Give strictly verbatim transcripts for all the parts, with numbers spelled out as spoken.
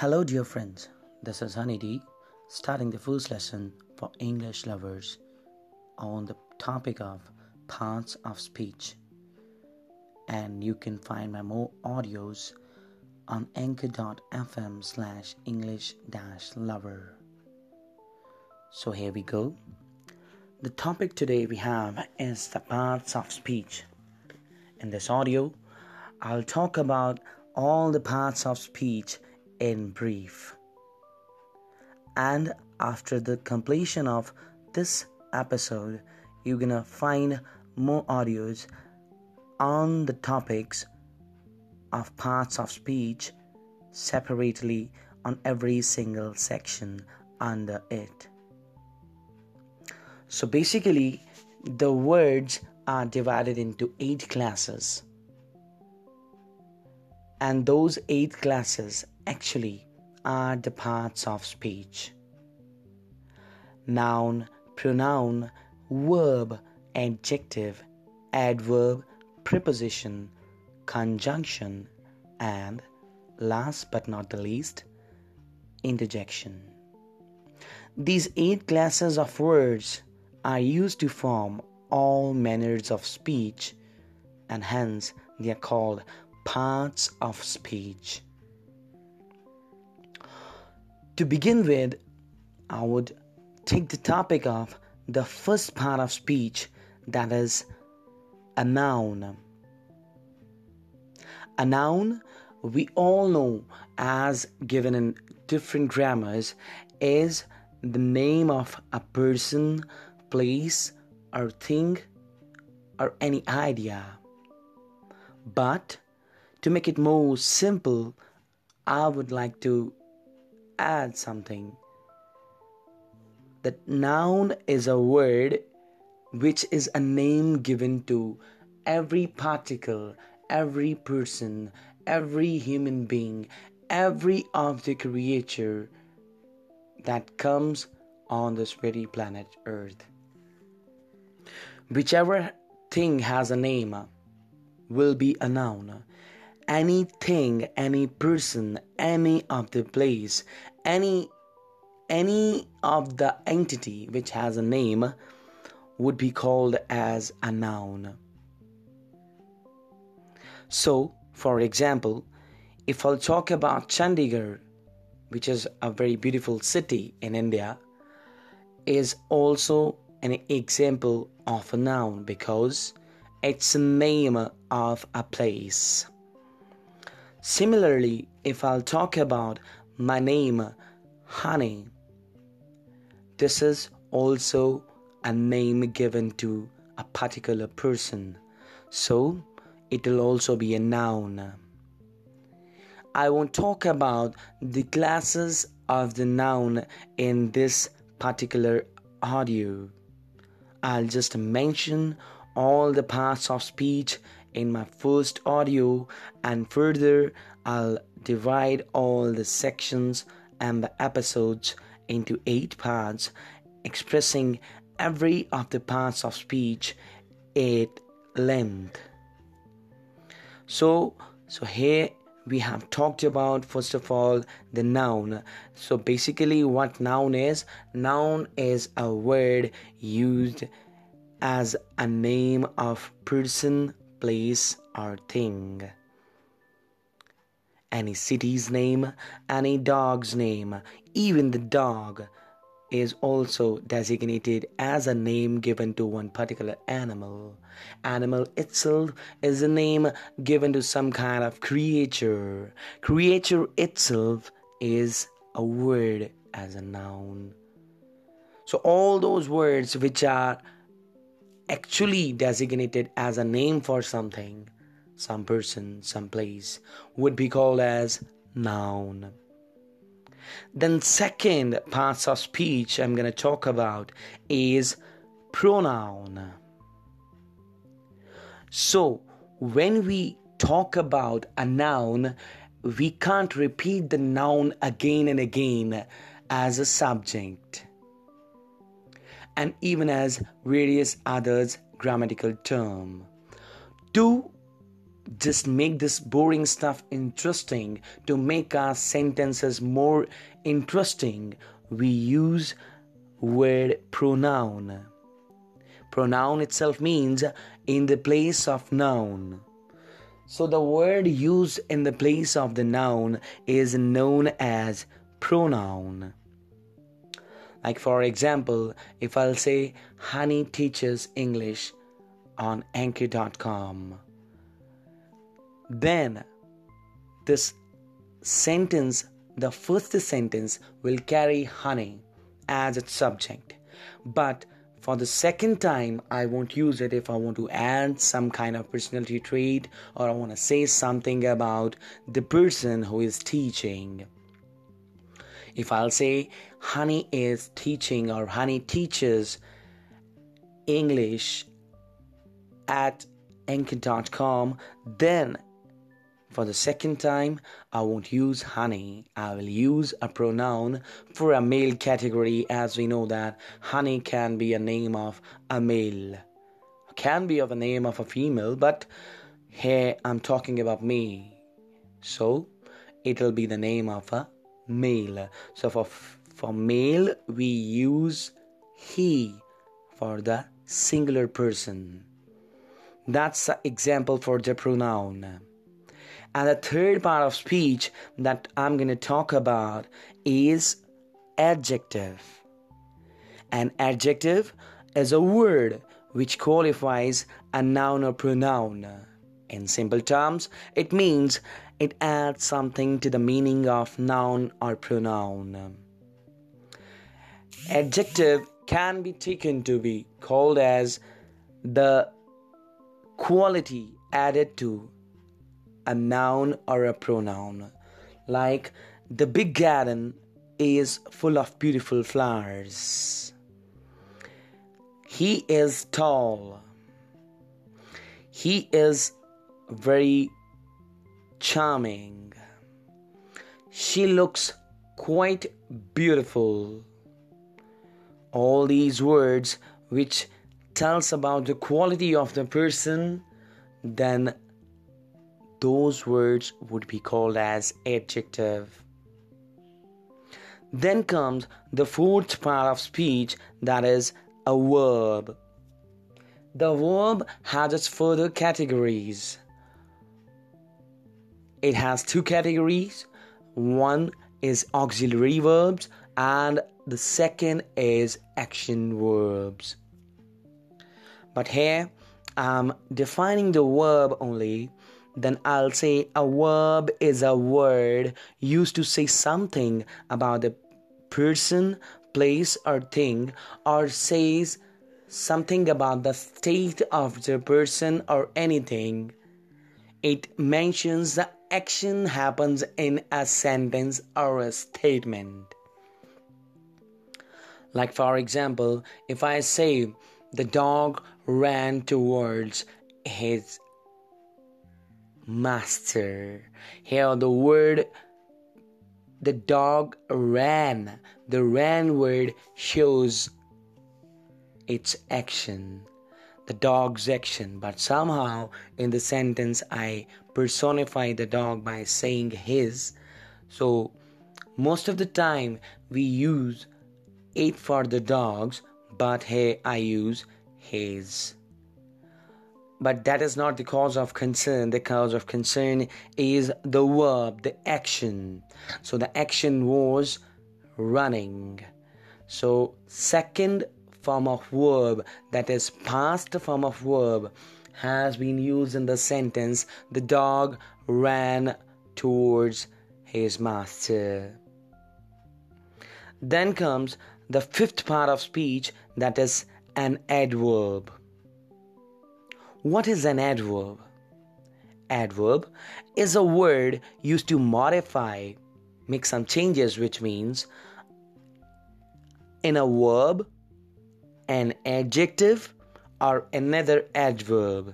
Hello dear friends, this is Honey D, starting the first lesson for English lovers on the topic of parts of speech. And you can find my more audios on anchor.fm slash English dash lover. So here we go. The topic today we have is the parts of speech. In this audio, I'll talk about all the parts of speech in brief, and after the completion of this episode you're gonna find more audios on the topics of parts of speech separately on every single section under it. So basically the words are divided into eight classes, and those eight classes actually are the parts of speech: noun, pronoun, verb, adjective, adverb, preposition, conjunction, and last but not the least, interjection. These eight classes of words are used to form all manners of speech, and hence they are called parts of speech. To begin with, I would take the topic of the first part of speech, that is a noun. A noun, we all know, as given in different grammars, is the name of a person, place, or thing, or any idea. But to make it more simple, I would like to add something. That noun is a word which is a name given to every particle, every person, every human being, every of the creature that comes on this very planet Earth. Whichever thing has a name will be a noun. Anything, any person, any of the place, any any of the entity which has a name would be called as a noun. So, for example, if I'll talk about Chandigarh, which is a very beautiful city in India, is also an example of a noun because it's a name of a place. Similarly, if I'll talk about my name, Honey, this is also a name given to a particular person, so it will also be a noun. I won't talk about the classes of the noun in this particular audio. I'll just mention all the parts of speech in my first audio, and further I'll divide all the sections and the episodes into eight parts, expressing every of the parts of speech at length. So, so here we have talked about, first of all, the noun. So basically what noun is, noun is a word used as a name of person, place, or thing. Any city's name, any dog's name, even the dog is also designated as a name given to one particular animal. Animal itself is a name given to some kind of creature. Creature itself is a word as a noun. So all those words which are actually designated as a name for something, some person, some place, would be called as noun. Then second parts of speech I'm going to talk about is pronoun. So when we talk about a noun, we can't repeat the noun again and again as a subject, and even as various others grammatical term. To just make this boring stuff interesting. To make our sentences more interesting, we use word pronoun. Pronoun itself means in the place of noun. So the word used in the place of the noun is known as pronoun. Like for example, if I'll say Honey teaches English on anchor dot com, then this sentence, the first sentence, will carry Honey as its subject. But for the second time, I won't use it if I want to add some kind of personality trait, or I want to say something about the person who is teaching. If I'll say Honey is teaching or Honey teaches English at anchor dot com, then for the second time, I won't use Honey. I will use a pronoun for a male category, as we know that Honey can be a name of a male, can be of a name of a female, but here I'm talking about me. So it'll be the name of a male. So for, for male, we use he for the singular person. That's an example for the pronoun. And the third part of speech that I'm going to talk about is adjective. An adjective is a word which qualifies a noun or pronoun. In simple terms, it means it adds something to the meaning of noun or pronoun. Adjective can be taken to be called as the quality added to a noun or a pronoun. Like the big garden is full of beautiful flowers. He is tall. He is very charming. She looks quite beautiful. All these words which tells about the quality of the person, then those words would be called as adjective. Then comes the fourth part of speech, that is a verb. The verb has its further categories. It has two categories. One is auxiliary verbs and the second is action verbs. But here I'm defining the verb only. Then I'll say a verb is a word used to say something about the person, place or thing, or says something about the state of the person or anything. It mentions the action happens in a sentence or a statement. Like for example, if I say the dog ran towards his master. Here the word, the dog ran. The ran word shows its action, the dog's action. But somehow in the sentence I personify the dog by saying his. So most of the time we use it for the dogs, but here I use his. But that is not the cause of concern. The cause of concern is the verb, the action. So the action was running. So second form of verb, that is past form of verb, has been used in the sentence, the dog ran towards his master. Then comes the fifth part of speech, that is an adverb. What is an adverb? Adverb is a word used to modify, make some changes, which means in a verb, an adjective or another adverb.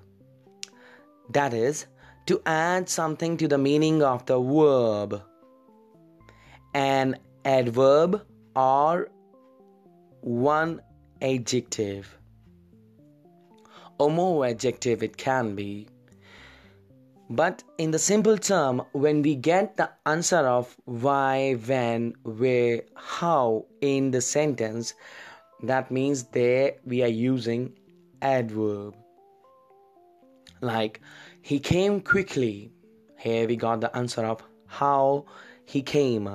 That is to add something to the meaning of the verb. An adverb or one adjective, or more adjective it can be. But in the simple term, when we get the answer of why, when, where, how in the sentence, that means there we are using adverb. Like, he came quickly. Here we got the answer of how he came.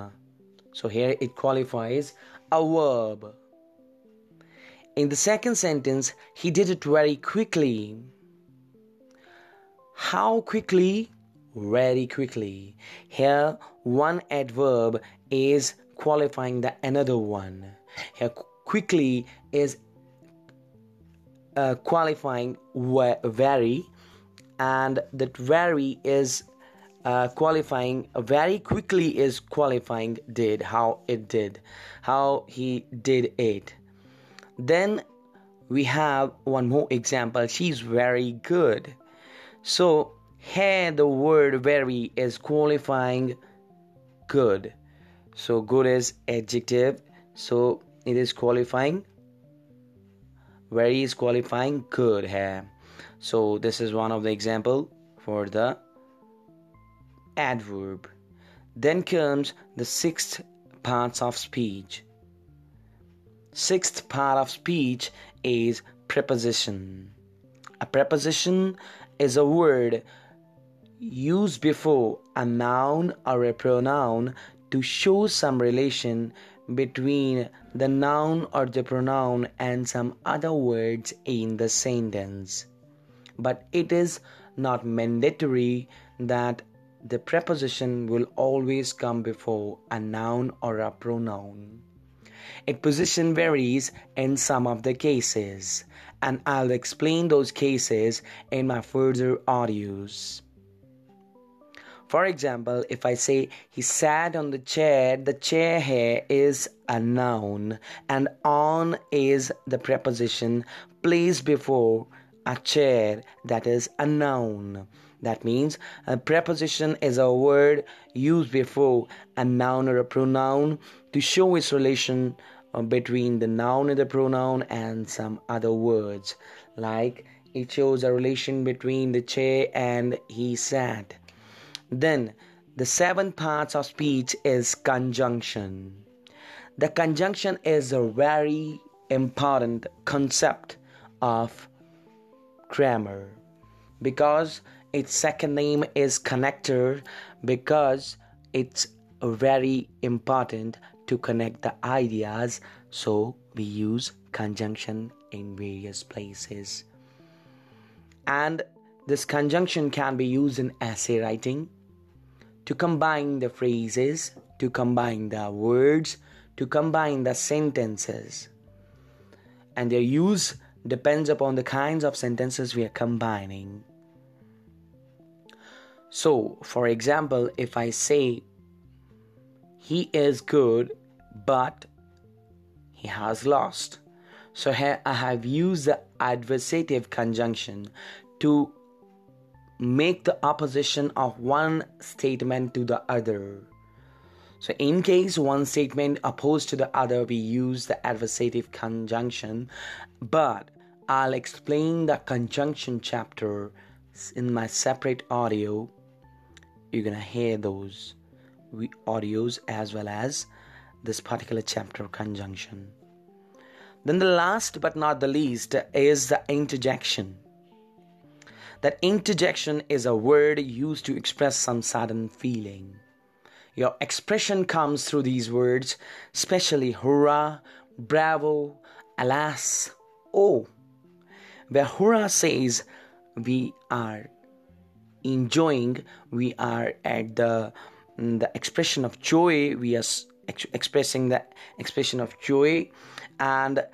So here it qualifies a verb. In the second sentence, he did it very quickly. How quickly? Very quickly. Here, one adverb is qualifying the another one. Here, quickly is uh, qualifying very, and that very is uh, qualifying, very quickly is qualifying did, how it did, how he did it. Then we have one more example. She's very good. So here the word very is qualifying good. So good is adjective. So it is qualifying. Very is qualifying good here. So this is one of the example for the adverb. Then comes the sixth parts of speech. Sixth part of speech is preposition. A preposition is a word used before a noun or a pronoun to show some relation between the noun or the pronoun and some other words in the sentence. But it is not mandatory that the preposition will always come before a noun or a pronoun. Its position varies in some of the cases, and I'll explain those cases in my further audios. For example, if I say he sat on the chair, the chair here is a noun and on is the preposition placed before a chair, that is a noun. That means a preposition is a word used before a noun or a pronoun to show its relation between the noun and the pronoun and some other words. Like, it shows a relation between the chair and he sat. Then, the seven parts of speech is conjunction. The conjunction is a very important concept of grammar, because its second name is connector, because it's very important to connect the ideas, so we use conjunction in various places. And this conjunction can be used in essay writing to combine the phrases, to combine the words, to combine the sentences. And their use depends upon the kinds of sentences we are combining. So, for example, if I say, he is good, but he has lost. So here I have used the adversative conjunction to make the opposition of one statement to the other. So in case one statement opposed to the other, we use the adversative conjunction. But I'll explain the conjunction chapter in my separate audio. You're gonna hear those we audios as well as this particular chapter, conjunction. Then the last but not the least is the interjection. That interjection is a word used to express some sudden feeling. Your expression comes through these words, especially hurrah, bravo, alas, oh. Where hurrah says we are enjoying, we are at the the expression of joy, we are ex- expressing the expression of joy, and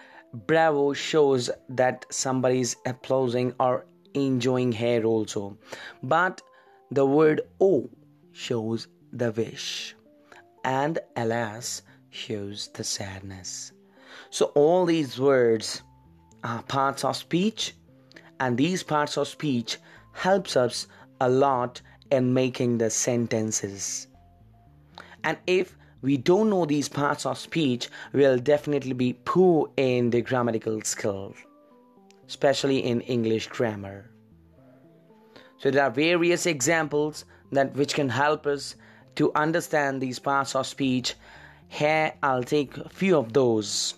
bravo shows that somebody is applauding or enjoying here also. But the word oh shows the wish, and alas shows the sadness. So all these words are parts of speech, and these parts of speech helps us a lot in making the sentences. And if we don't know these parts of speech, we'll definitely be poor in the grammatical skill, especially in English grammar. So there are various examples that which can help us to understand these parts of speech. Here I'll take a few of those.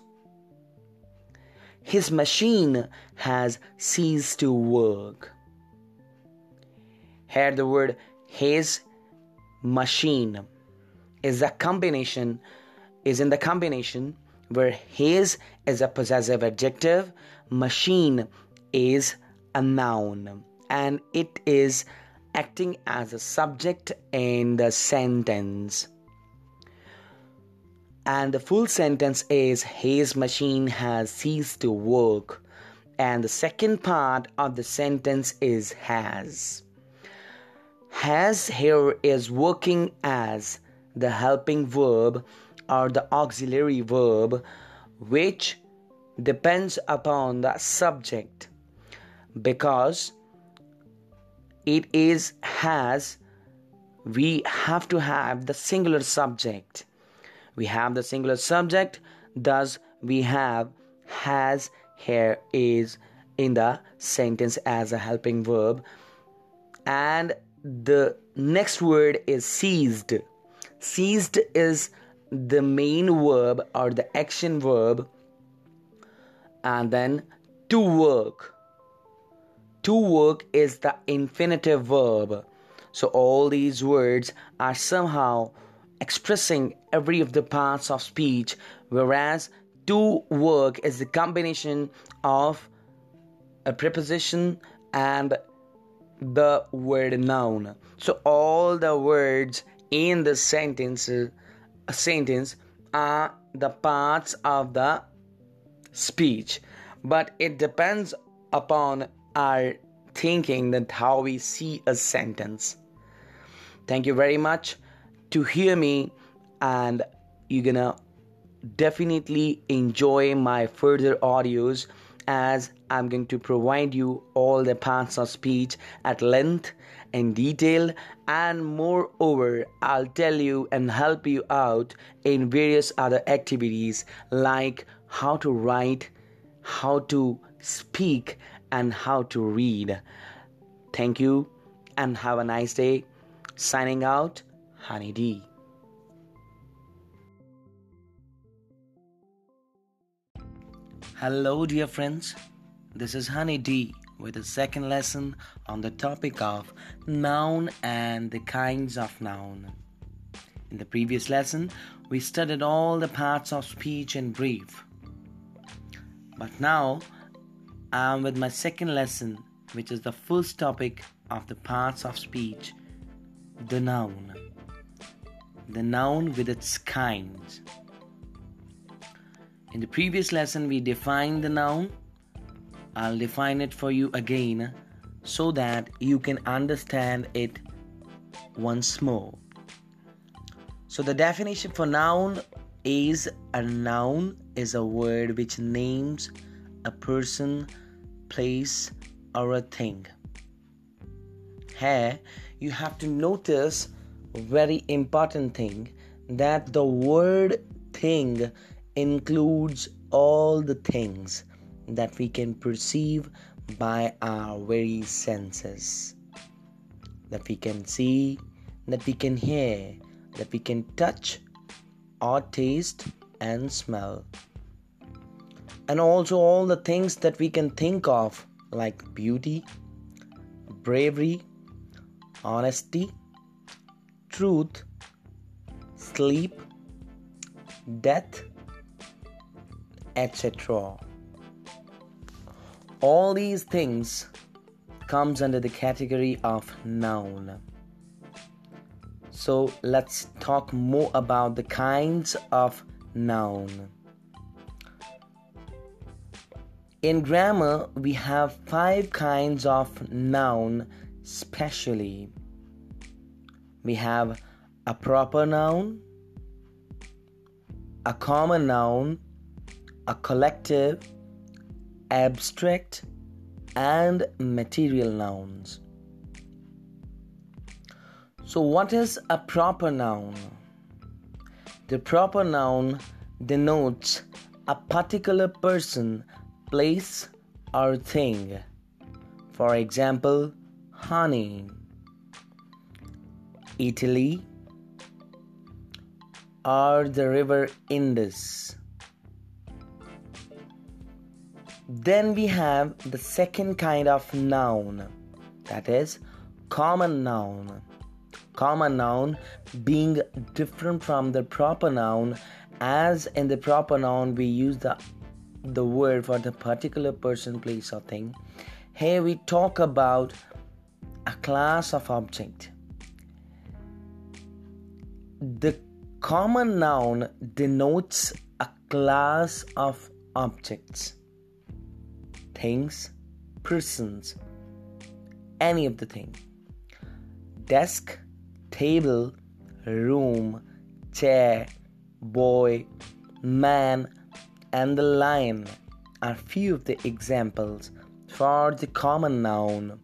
His machine has ceased to work. Here the word his machine is the combination is in the combination where his is a possessive adjective, machine is a noun, and it is acting as a subject in the sentence. And the full sentence is his machine has ceased to work. And the second part of the sentence is has. Has here is working as the helping verb or the auxiliary verb, which depends upon the subject, because it is has, we have to have the singular subject. We have the singular subject, thus we have has here is in the sentence as a helping verb. And the next word is ceased. Ceased is the main verb or the action verb, and then to work. To work is the infinitive verb. So all these words are somehow expressing every of the parts of speech, whereas to work is the combination of a preposition and the word noun. So all the words in the sentence sentence are the parts of the speech, but it depends upon our thinking that how we see a sentence. Thank you very much to hear me, and you're gonna definitely enjoy my further audios, as I'm going to provide you all the parts of speech at length and detail, and moreover I'll tell you and help you out in various other activities like how to write, how to speak, and how to read. Thank you and have a nice day. Signing out, Honey D. Hello dear friends, this is Honey D with a second lesson on the topic of noun and the kinds of noun. In the previous lesson, we studied all the parts of speech in brief. But now, I am with my second lesson, which is the first topic of the parts of speech, the noun. The noun with its kinds. In the previous lesson, we defined the noun. I'll define it for you again so that you can understand it once more. So the definition for noun is a noun is a word which names a person, place, or a thing. Here, you have to notice a very important thing, that the word thing includes all the things that we can perceive by our very senses, that we can see, that we can hear, that we can touch or taste and smell, and also all the things that we can think of, like beauty, bravery, honesty, truth, sleep, death, et cetera. All these things comes under the category of noun. So let's talk more about the kinds of noun. In grammar, we have five kinds of noun specially. We have a proper noun, a common noun, a collective, abstract, and material nouns. So what is a proper noun? The proper noun denotes a particular person, place, or thing. For example, honey, Italy, or the river Indus. Then we have the second kind of noun, that is common noun. Common noun being different from the proper noun, as in the proper noun we use the the word for the particular person, place or thing. Here we talk about a class of object. The common noun denotes a class of objects, things, persons, any of the thing. Desk, table, room, chair, boy, man, and the lion are few of the examples for the common noun.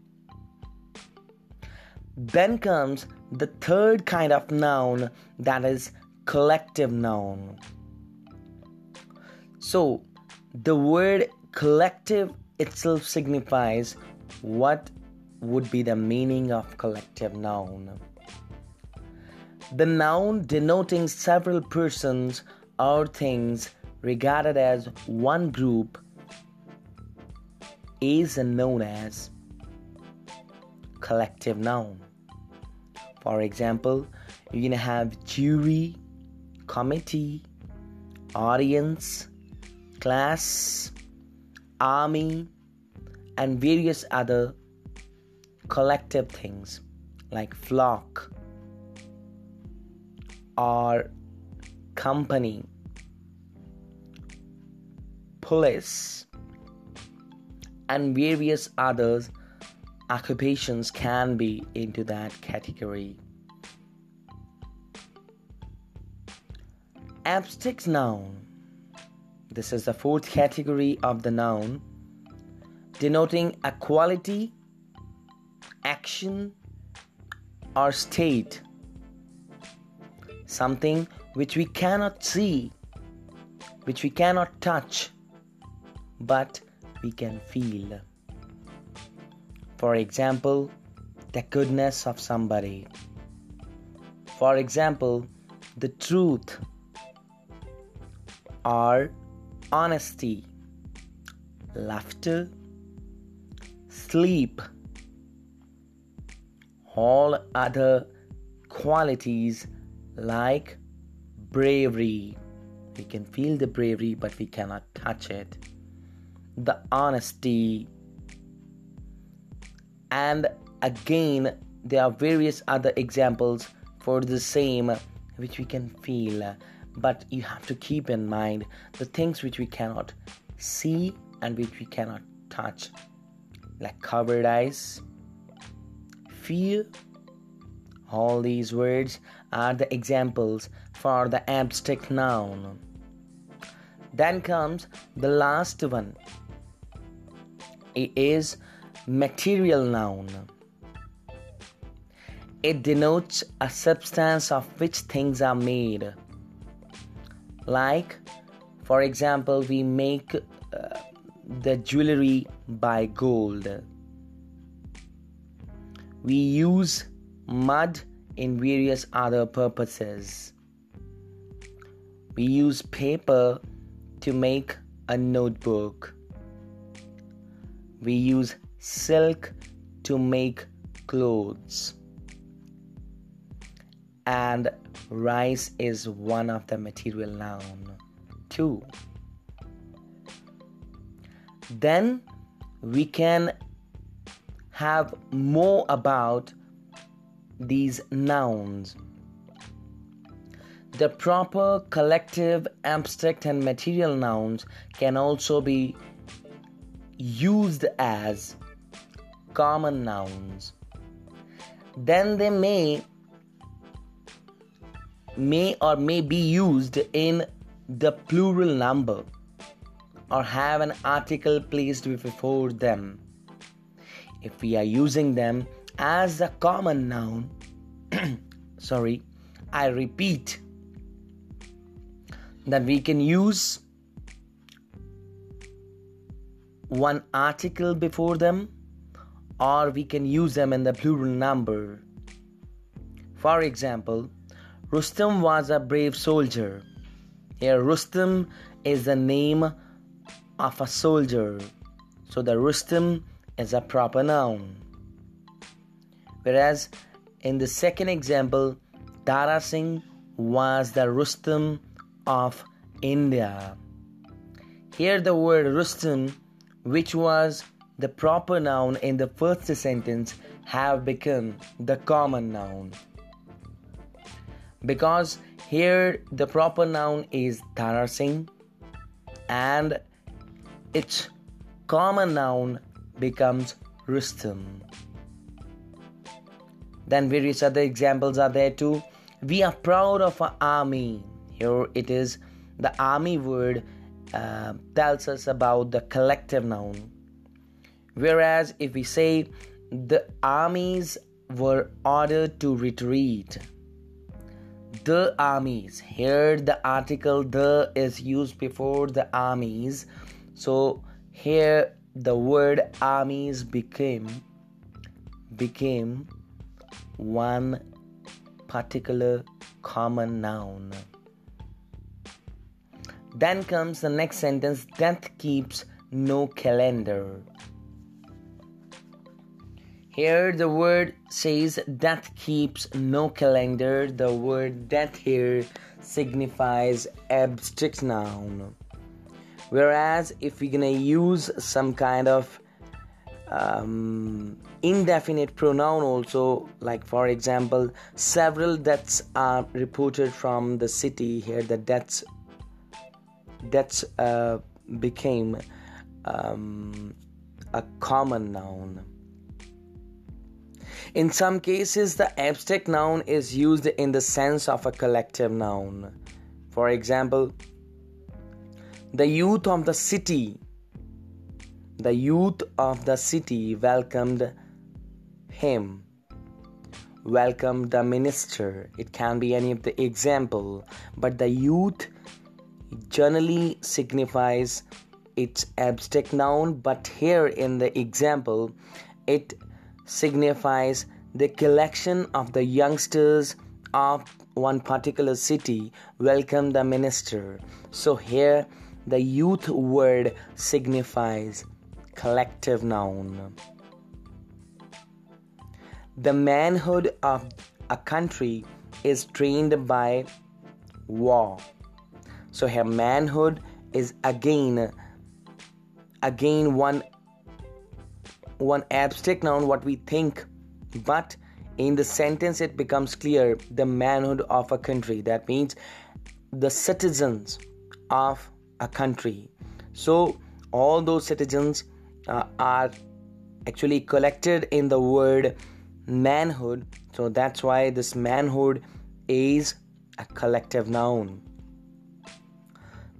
Then comes the third kind of noun, that is collective noun. So the word collective itself signifies what would be the meaning of collective noun. The noun denoting several persons or things regarded as one group is known as collective noun. For example, you can have jury, committee, audience, class, army, and various other collective things like flock or company, police, and various others occupations can be into that category. Abstract noun. This is the fourth category of the noun, denoting a quality, action, or state, something which we cannot see, which we cannot touch, but we can feel. For example, the goodness of somebody. For example, the truth or honesty, laughter, sleep, all other qualities like bravery. We can feel the bravery, but we cannot touch it. The honesty. And again, there are various other examples for the same which we can feel. But you have to keep in mind the things which we cannot see and which we cannot touch, like covered eyes, fear. All these words are the examples for the abstract noun. Then comes the last one. It is material noun. It denotes a substance of which things are made. Like, for example, we make uh, the jewelry by gold. We use mud in various other purposes. We use paper to make a notebook. We use silk to make clothes. And rice is one of the material noun too. Then we can have more about these nouns. The proper collective, abstract, and material nouns can also be used as common nouns. Then they may, may or may be used in the plural number or have an article placed before them. If we are using them as a common noun, sorry, I repeat that we can use one article before them or we can use them in the plural number. For example, Rustum was a brave soldier. Here Rustum is the name of a soldier, so the Rustum is a proper noun. Whereas in the second example, Dara Singh was the Rustum of India. Here the word Rustum, which was the proper noun in the first sentence, have become the common noun, because here the proper noun is Dara Singh and its common noun becomes Rustum. Then various other examples are there too. We are proud of our army. Here it is, the army word uh, tells us about the collective noun. Whereas if we say the armies were ordered to retreat, the armies, here the article the is used before the armies. So here the word armies became became one particular common noun. Then comes the next sentence, death keeps no calendar. Here the word says death keeps no calendar. The word death here signifies abstract noun. Whereas if we're gonna use some kind of um, indefinite pronoun also, like for example, several deaths are reported from the city. Here the deaths deaths uh, became um, a common noun. In some cases, the abstract noun is used in the sense of a collective noun. For example, the youth of the city, the youth of the city welcomed him, welcomed the minister. It can be any of the example, but the youth generally signifies its abstract noun, but here in the example, it signifies the collection of the youngsters of one particular city welcome the minister. So here the youth word signifies collective noun. The manhood of a country is trained by war. So here manhood is again again one one abstract noun, what we think, but in the sentence it becomes clear, the manhood of a country, that means the citizens of a country. So all those citizens uh, are actually collected in the word manhood, so that's why this manhood is a collective noun.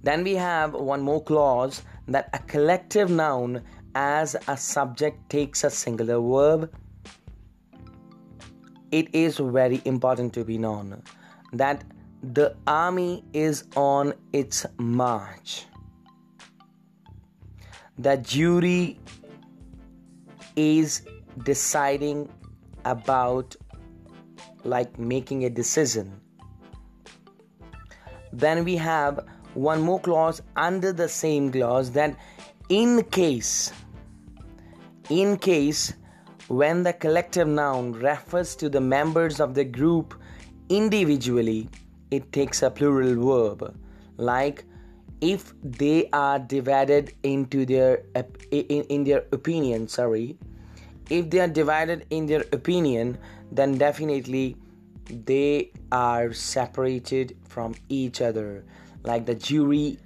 Then we have one more clause, that a collective noun as a subject takes a singular verb. It is very important to be known that the army is on its march. The jury is deciding about, like making a decision. Then we have one more clause under the same clause, that in case, in case, when the collective noun refers to the members of the group individually, it takes a plural verb, like if they are divided into their in, in their opinion, sorry, if they are divided in their opinion, then definitely they are separated from each other, like the jury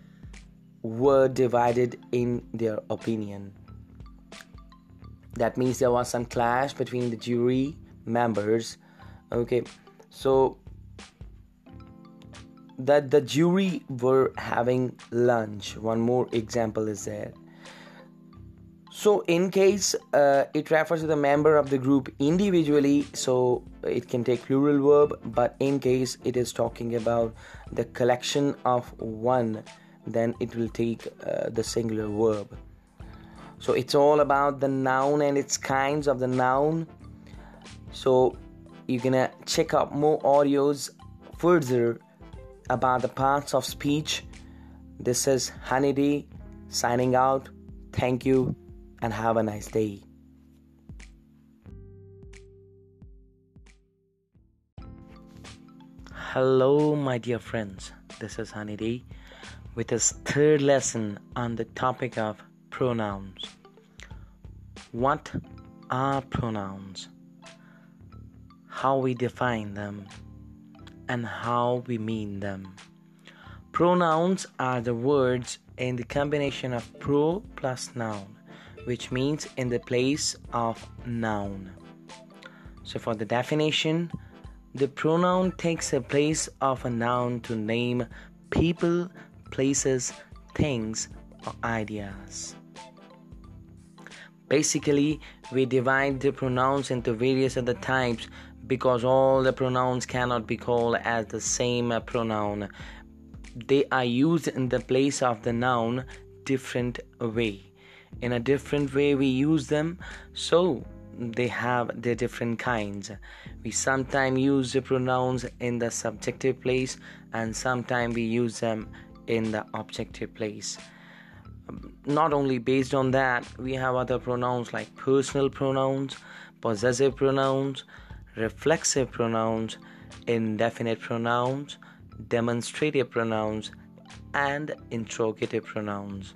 were divided in their opinion. That means there was some clash between the jury members. Okay, so that the jury were having lunch. One more example is there. So in case uh, it refers to the member of the group individually, so it can take plural verb, but in case it is talking about the collection of one, then it will take uh, the singular verb. So it's all about the noun and its kinds of the noun. So you're gonna check out more audios further about the parts of speech. This is Honey D signing out. Thank you and have a nice day. Hello my dear friends, this is Honey D with his third lesson on the topic of pronouns. What are pronouns? How we define them and how we mean them. Pronouns are the words in the combination of pro plus noun, which means in the place of noun. So for the definition, the pronoun takes the place of a noun to name people, places, things, or ideas. Basically, we divide the pronouns into various other types because all the pronouns cannot be called as the same pronoun. They are used in the place of the noun different way. In a different way we use them, so they have their different kinds. We sometimes use the pronouns in the subjective place and sometimes we use them in the objective place. Not only based on that, we have other pronouns like personal pronouns, possessive pronouns, reflexive pronouns, indefinite pronouns, demonstrative pronouns, and interrogative pronouns.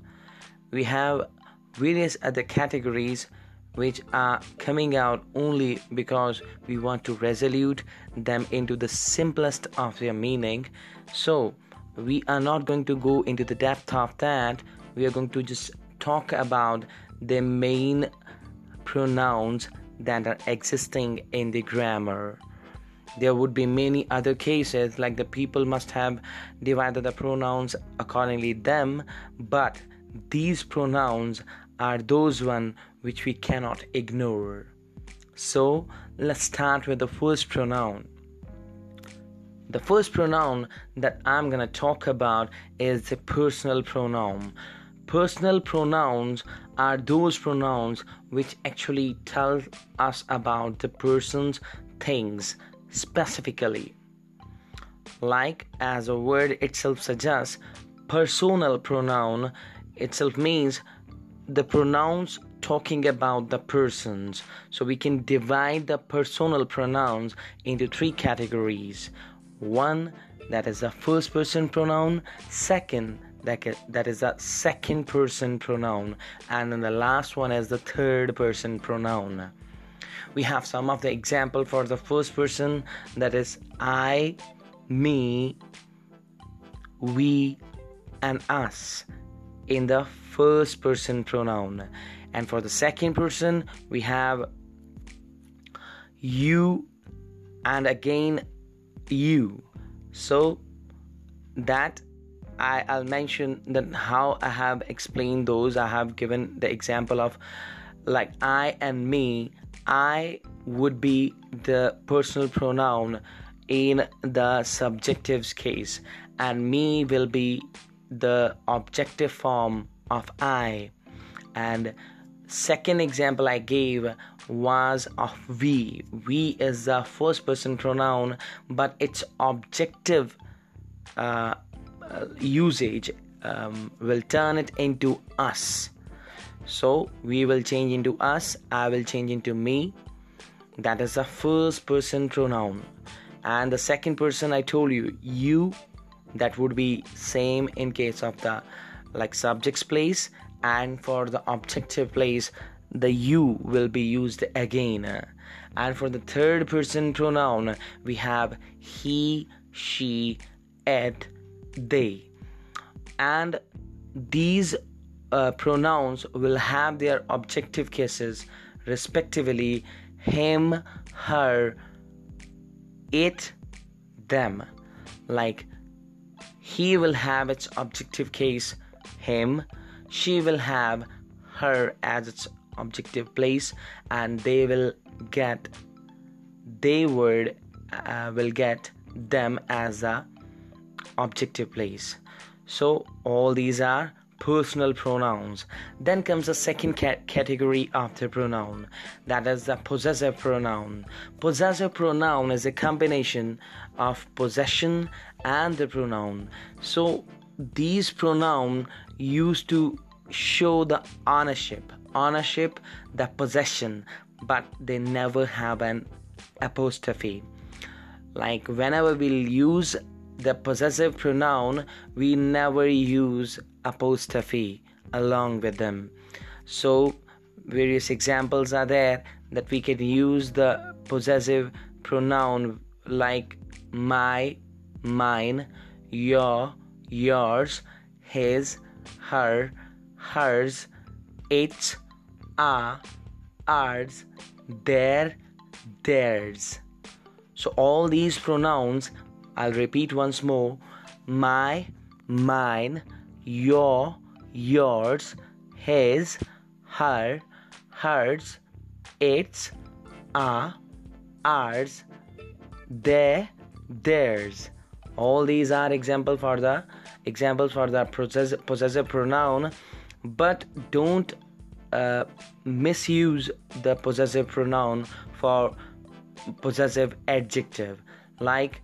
We have various other categories which are coming out only because we want to resolute them into the simplest of their meaning. So we are not going to go into the depth of that. We are going to just talk about the main pronouns that are existing in the grammar. There would be many other cases, like the people must have divided the pronouns accordingly them, but these pronouns are those one which we cannot ignore. So let's start with the first pronoun. The first pronoun that I'm gonna talk about is the personal pronoun. Personal pronouns are those pronouns which actually tell us about the person's things specifically. Like as a word itself suggests, personal pronoun itself means the pronouns talking about the persons. So we can divide the personal pronouns into three categories. One, that is the first person pronoun. Second, that is the second person pronoun. And then the last one is the third person pronoun. We have some of the example for the first person, that is I, me, we, and us, in the first person pronoun. And for the second person we have you and again you. So that I, I'll mention that how I have explained those. I have given the example of like I and me. I would be the personal pronoun in the subjective's case, and me will be the objective form of I. And second example I gave was of we. We is the first person pronoun, but its objective uh, usage um, will turn it into us. So we will change into us, I will change into me. That is the first person pronoun. And the second person I told you, you, that would be same in case of the like subject's place, and for the objective place the you will be used again. And for the third person pronoun we have he, she, it, they, and these uh, pronouns will have their objective cases respectively: him, her, it, them. Like he will have its objective case him, she will have her as its objective place, and they will get they word uh, will get them as a objective place. So all these are personal pronouns. Then comes the second cat- category after pronoun, that is the possessive pronoun. Possessive pronoun is a combination of possession and the pronoun. So these pronoun used to show the ownership, ownership, the possession, but they never have an apostrophe. Like whenever we we'll use the possessive pronoun, we never use apostrophe along with them. So various examples are there that we can use the possessive pronoun, like my, mine, your, yours, his, her, hers, its, our, ours, their, theirs. So all these pronouns, I'll repeat once more: my, mine, your, yours, his, her, hers, its, our, ours, their, theirs. All these are example for the examples for the possessive, possessive pronoun, but don't uh, misuse the possessive pronoun for possessive adjective. Like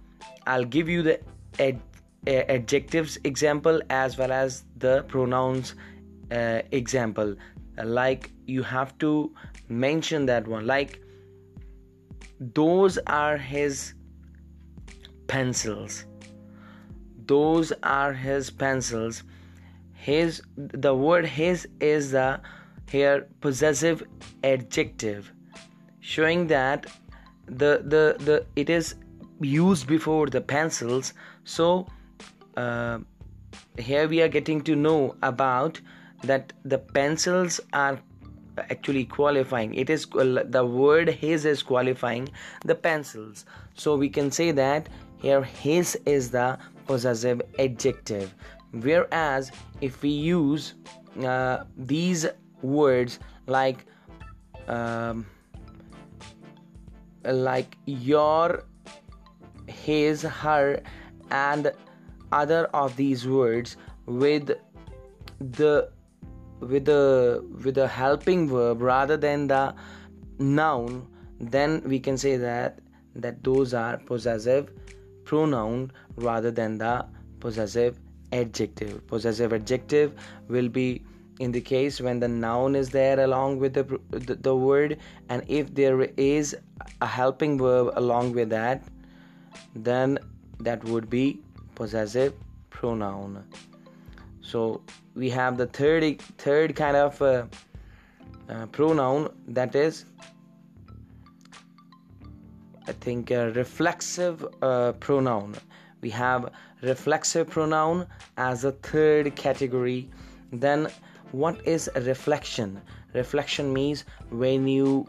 I'll give you the ad, ad, adjectives example as well as the pronouns uh, example. Like you have to mention that one. Like those are his pencils. Those are his pencils. His, the word his is the here possessive adjective, showing that the the the it is used before the pencils. So uh, here we are getting to know about that the pencils are actually qualifying. It is the word his is qualifying the pencils. So we can say that here his is the possessive adjective. Whereas if we use uh, these words like um, like your, his, her, and other of these words with the with the with the helping verb rather than the noun, then we can say that that those are possessive pronoun rather than the possessive adjective. Possessive adjective will be in the case when the noun is there along with the, the the word, and if there is a helping verb along with that, then that would be possessive pronoun. So we have the third third kind of uh, uh, pronoun, that is I think a reflexive uh, pronoun. We have reflexive pronoun as a third category. Then what is reflection? Reflection means when you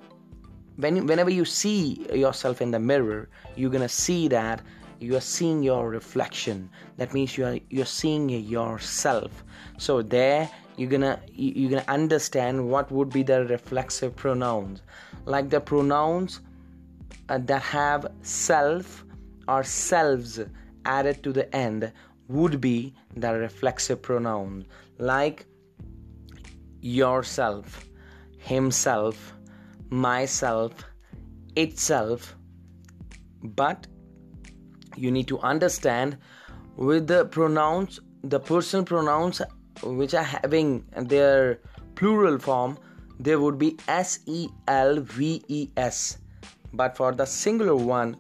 when whenever you see yourself in the mirror, you're gonna see that you are seeing your reflection. That means you are you're seeing yourself. So there you're gonna you're gonna understand what would be the reflexive pronouns, like the pronouns uh, that have self or selves added to the end would be the reflexive pronoun, like yourself, himself, myself, itself. But you need to understand with the pronouns, the personal pronouns which are having their plural form, there would be S E L V E S. But for the singular one,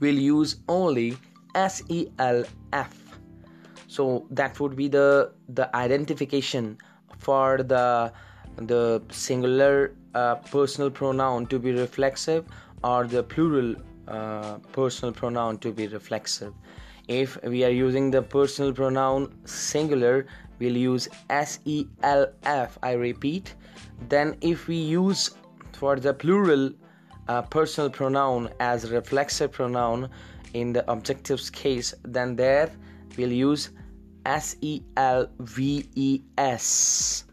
we'll use only S E L F. So that would be the the identification for the the singular uh, personal pronoun to be reflexive, or the plural uh, personal pronoun to be reflexive. If we are using the personal pronoun singular, we'll use S E L F, I repeat. Then if we use for the plural uh, personal pronoun as reflexive pronoun in the objectives case, then there we'll use S E L V E S.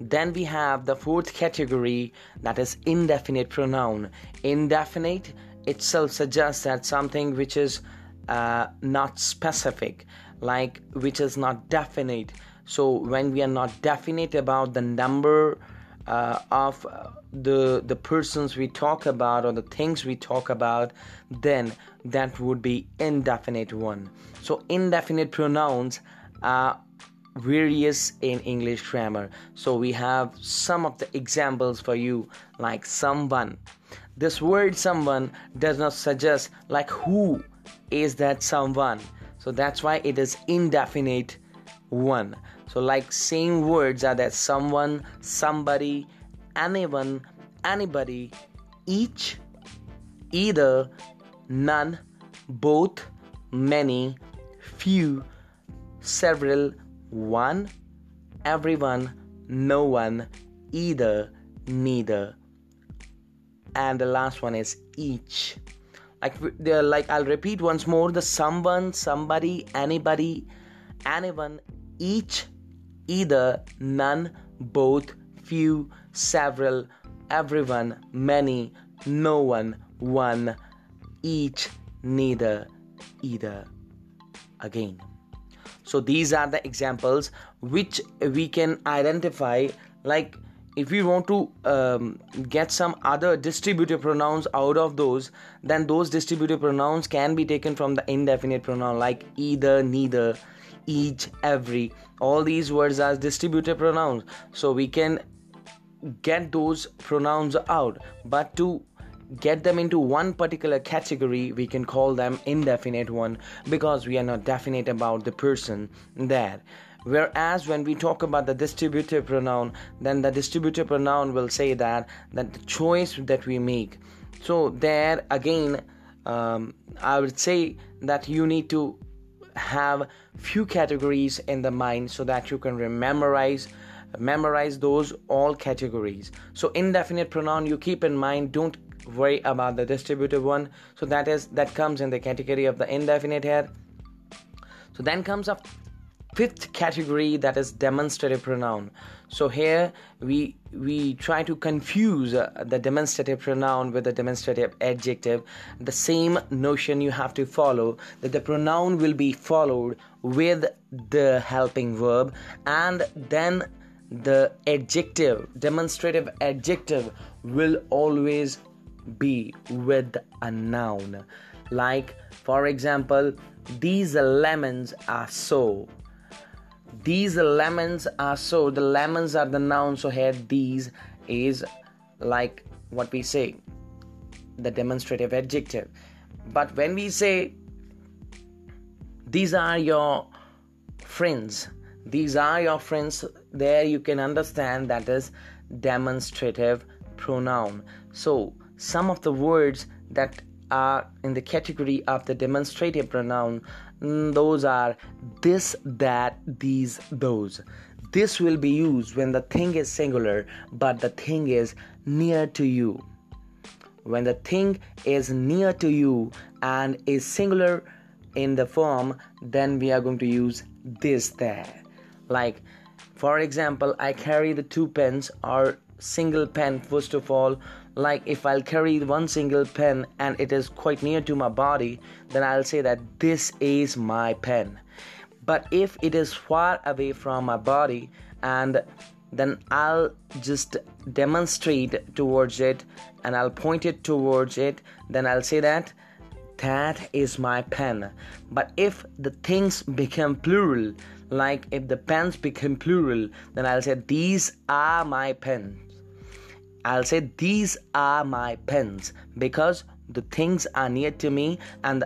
Then we have the fourth category, that is indefinite pronoun. Indefinite itself suggests that something which is uh, not specific, like which is not definite, So when we are not definite about the number uh, of the the persons we talk about or the things we talk about, then that would be indefinite one. So indefinite pronouns are various in English grammar. So we have some of the examples for you, like someone. This word someone does not suggest like who is that someone. So that's why it is indefinite one. So like same words are that someone, somebody, anyone, anybody, each, either, none, both, many, few, several, one, everyone, no one, either, neither, and the last one is each. Like, like I'll repeat once more: the someone, somebody, anybody, anyone, each, either, none, both, few, several, everyone, many, no one, one, each, neither, either. Again. So these are the examples which we can identify. Like if we want to um, get some other distributive pronouns out of those, then those distributive pronouns can be taken from the indefinite pronoun, like either, neither, each, every. All these words are distributive pronouns. So we can get those pronouns out, but to get them into one particular category, we can call them indefinite one, because we are not definite about the person there. Whereas when we talk about the distributive pronoun, then the distributive pronoun will say that that the choice that we make. So there again, um, I would say that you need to have few categories in the mind so that you can memorize memorize those all categories. So indefinite pronoun you keep in mind, don't worry about the distributive one. So that is that comes in the category of the indefinite here. So then comes a fifth category, that is demonstrative pronoun. So here we we try to confuse uh, the demonstrative pronoun with the demonstrative adjective. The same notion you have to follow, that the pronoun will be followed with the helping verb, and then the adjective, demonstrative adjective, will always be with a noun. Like for example, these lemons are so. These lemons are so. The lemons are the noun. So here these is like what we say, the demonstrative adjective. But when we say these are your friends, these are your friends, there you can understand that is demonstrative pronoun. So some of the words that are in the category of the demonstrative pronoun, those are this, that, these, those. This will be used when the thing is singular, but the thing is near to you. When the thing is near to you and is singular in the form, then we are going to use this there. Like for example, I carry the two pens or single pen. First of all, like if I'll carry one single pen and it is quite near to my body, then I'll say that this is my pen. But if it is far away from my body, and then I'll just demonstrate towards it and I'll point it towards it, then I'll say that that is my pen. But if the things become plural, like if the pens become plural, then I'll say these are my pens. I'll say these are my pens, because the things are near to me and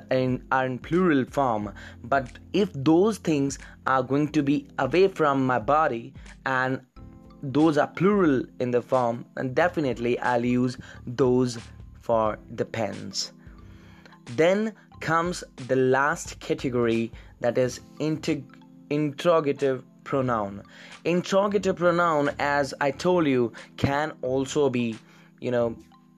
are in plural form. But if those things are going to be away from my body and those are plural in the form, then definitely I'll use those for the pens. Then comes the last category, that is integ- interrogative pronoun. Interrogative pronoun, as I told you, can also be, you know,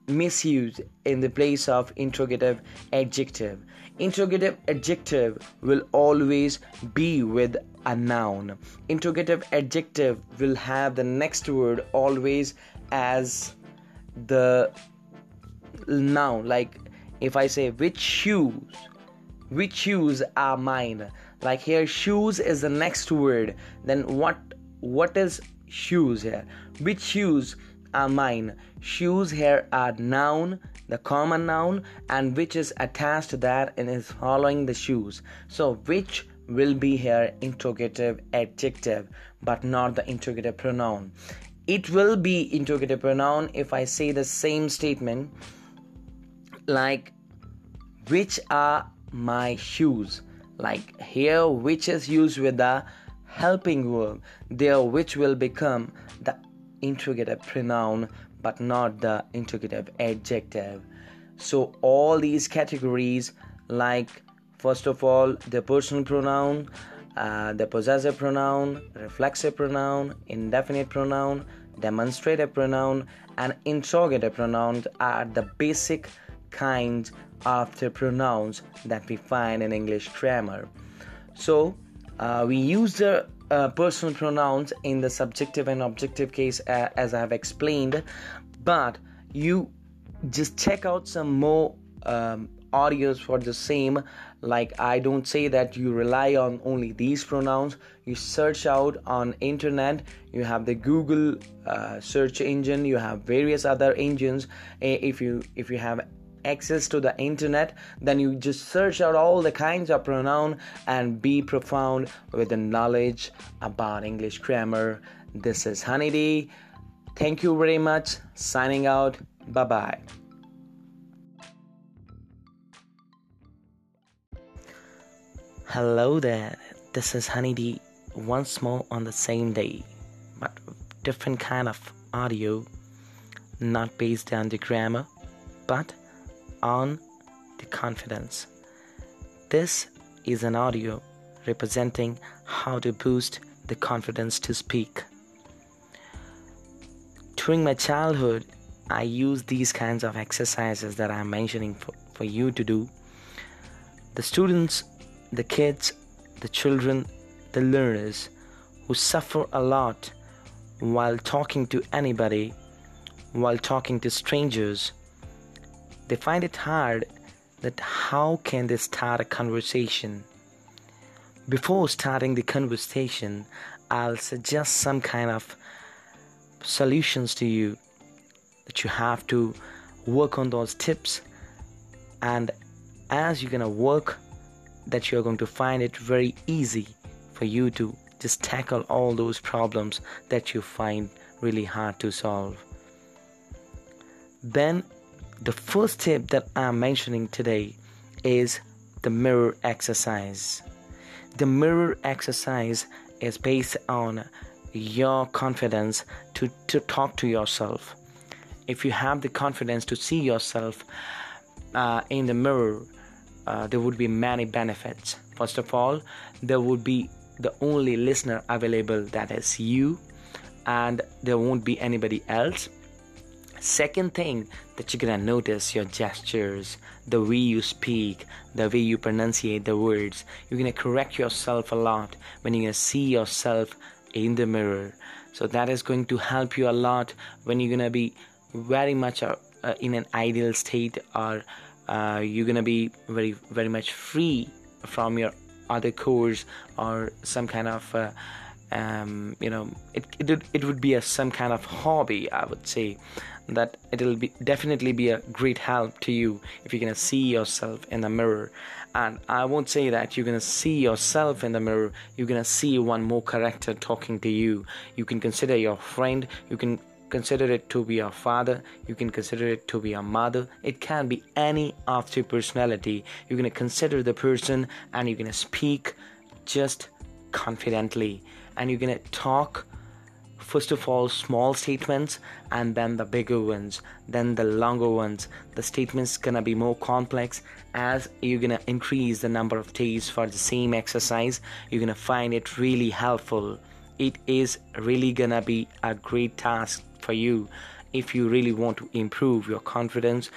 misused in the place of interrogative adjective. Interrogative adjective will always be with a noun. Interrogative adjective will have the next word always as the noun. Like if I say which shoes, which shoes are mine, Like here, shoes is the next word. Then what? What is shoes here? Which shoes are mine? Shoes here are noun, the common noun, and which is attached to that and is following the shoes. So which will be here interrogative adjective, but not the interrogative pronoun. It will be interrogative pronoun if I say the same statement like which are my shoes. Like here, which is used with the helping verb. There, which will become the interrogative pronoun but not the interrogative adjective. So all these categories, like first of all the personal pronoun, uh, the possessive pronoun, reflexive pronoun, indefinite pronoun, demonstrative pronoun and interrogative pronouns are the basic kinds of the pronouns that we find in English grammar. So uh, we use the Uh, personal pronouns in the subjective and objective case uh, as I have explained, but you just check out some more um, audios for the same. Like I don't say that you rely on only these pronouns. You search out on internet, you have the Google uh, search engine, you have various other engines. If you if you have access to the internet, then you just search out all the kinds of pronoun and be profound with the knowledge about English grammar. This is Honey D. Thank you very much. Signing out. Bye bye. Hello there. This is Honey D once more on the same day, but different kind of audio, not based on the grammar, but on the confidence. This is an audio representing how to boost the confidence to speak. During my childhood, I used these kinds of exercises that I'm mentioning for, for you to do. The students, the kids, the children, the learners who suffer a lot while talking to anybody, while talking to strangers, they find it hard that how can they start a conversation. Before starting the conversation, I'll suggest some kind of solutions to you that you have to work on those tips, and as you're going to work that you're going to find it very easy for you to just tackle all those problems that you find really hard to solve. Then the first tip that I'm mentioning today is the mirror exercise. The mirror exercise is based on your confidence to, to talk to yourself. If you have the confidence to see yourself uh, in the mirror, uh, there would be many benefits. First of all, there would be the only listener available, that is you, and there won't be anybody else. Second thing that you're going to notice, your gestures, the way you speak, the way you pronunciate the words. You're going to correct yourself a lot when you're going to see yourself in the mirror. So that is going to help you a lot when you're going to be very much uh, uh, in an ideal state, or uh, you're going to be very, very much free from your other chores or some kind of, uh, um, you know, it, it, it would be a, some kind of hobby, I would say. That it'll be definitely be a great help to you if you're gonna see yourself in the mirror. And I won't say that you're gonna see yourself in the mirror, you're gonna see one more character talking to you. You can consider your friend, you can consider it to be your father, you can consider it to be your mother. It can be any of the personality. You're gonna consider the person and you're gonna speak just confidently, and you're gonna talk. First of all, small statements, and then the bigger ones, then the longer ones. The statements gonna be more complex as you're gonna increase the number of days for the same exercise. You're gonna find it really helpful. It is really gonna be a great task for you if you really want to improve your confidence,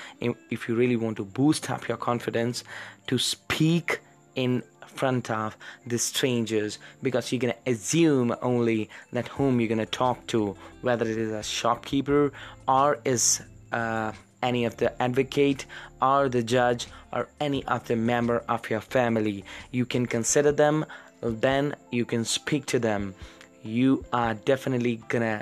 if you really want to boost up your confidence to speak in front of the strangers, because you're gonna assume only that whom you're gonna talk to, whether it is a shopkeeper or is uh, any of the advocate or the judge or any of the member of your family. You can consider them, then you can speak to them. You are definitely gonna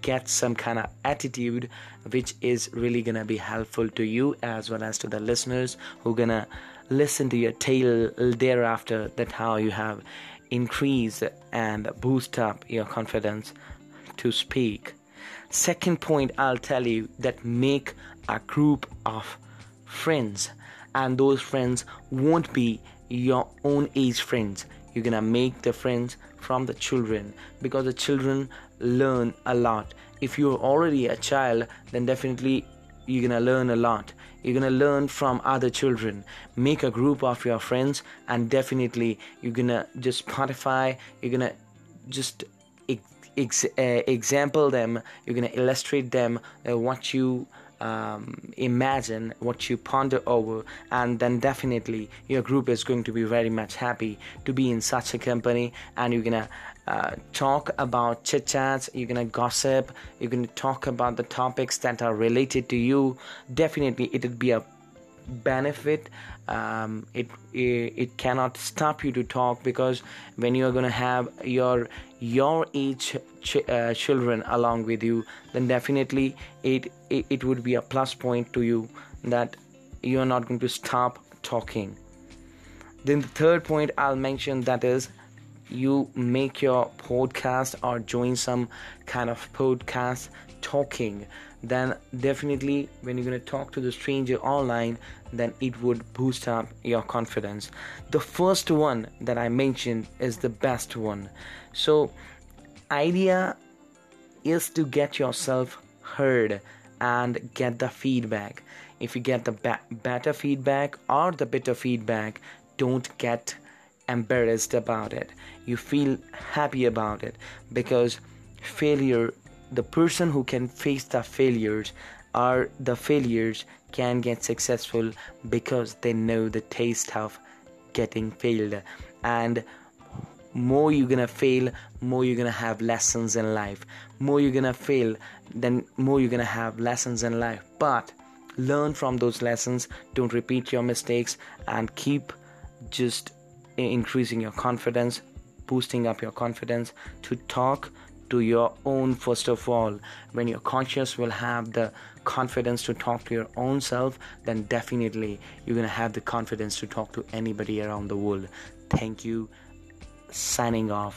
get some kind of attitude which is really gonna be helpful to you as well as to the listeners who gonna listen to your tale thereafter, that how you have increased and boost up your confidence to speak. Second point, I'll tell you that make a group of friends, and those friends won't be your own age friends. You're gonna make the friends from the children, because the children learn a lot. If you're already a child, then definitely you're gonna learn a lot. You're gonna learn from other children. Make a group of your friends, and definitely you're gonna just modify, you're gonna just ex- uh, example them, you're gonna illustrate them uh, what you um, imagine, what you ponder over, and then definitely your group is going to be very much happy to be in such a company. And you're gonna Uh, talk about chit chats, you're gonna gossip, you're gonna talk about the topics that are related to you. Definitely it'll be a benefit. Um, it, it it cannot stop you to talk, because when you're gonna have your your age ch- uh, children along with you, then definitely it, it it would be a plus point to you that you're not going to stop talking. Then the third point I'll mention, that is, you make your podcast or join some kind of podcast talking, then definitely when you're going to talk to the stranger online, then it would boost up your confidence. The first one that I mentioned is the best one. So idea is to get yourself heard and get the feedback. If you get the ba- better feedback or the bitter feedback, don't get embarrassed about it. You feel happy about it, because failure, the person who can face the failures or the failures can get successful, because they know the taste of getting failed. And more you're gonna fail, more you're gonna have lessons in life. More you're gonna fail, then more you're gonna have lessons in life. But learn from those lessons, don't repeat your mistakes, and keep just increasing your confidence, boosting up your confidence to talk to your own. First of all, when your conscious will have the confidence to talk to your own self, then definitely you're gonna have the confidence to talk to anybody around the world. Thank you, signing off,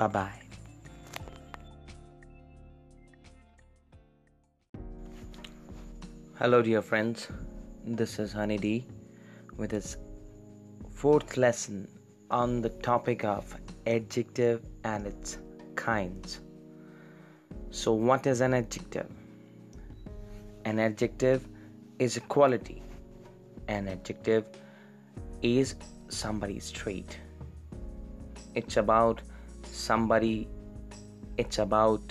bye bye. Hello dear friends, this is Honey D with his fourth lesson on the topic of adjective and its kinds. So what is an adjective? An adjective is a quality. An adjective is somebody's trait. It's about somebody. It's about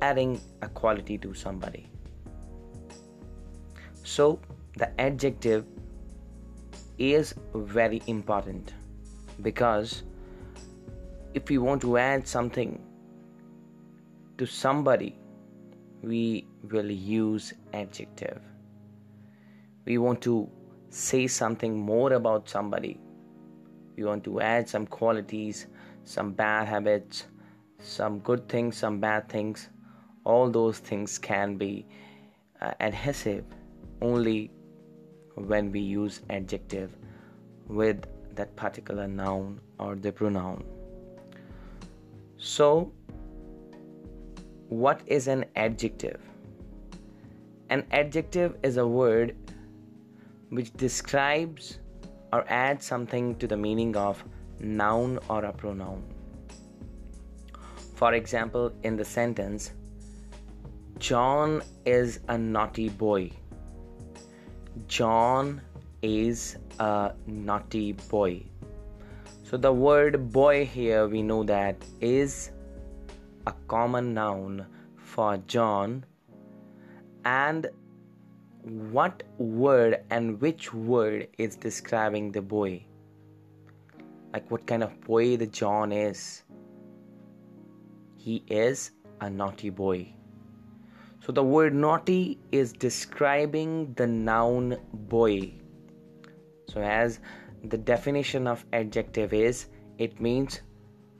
adding a quality to somebody. So the adjective is very important, because if we want to add something to somebody, we will use adjective. We want to say something more about somebody, we want to add some qualities, some bad habits, some good things, some bad things. All those things can be uh, adhesive only when we use adjective with that particular noun or the pronoun. So what is an adjective? An adjective is a word which describes or adds something to the meaning of noun or a pronoun. For example, in the sentence, John is a naughty boy. John is a naughty boy. So the word boy here, we know that is a common noun for John. And what word and which word is describing the boy? Like what kind of boy the John is? He is a naughty boy. So the word naughty is describing the noun boy. So as the definition of adjective is, it means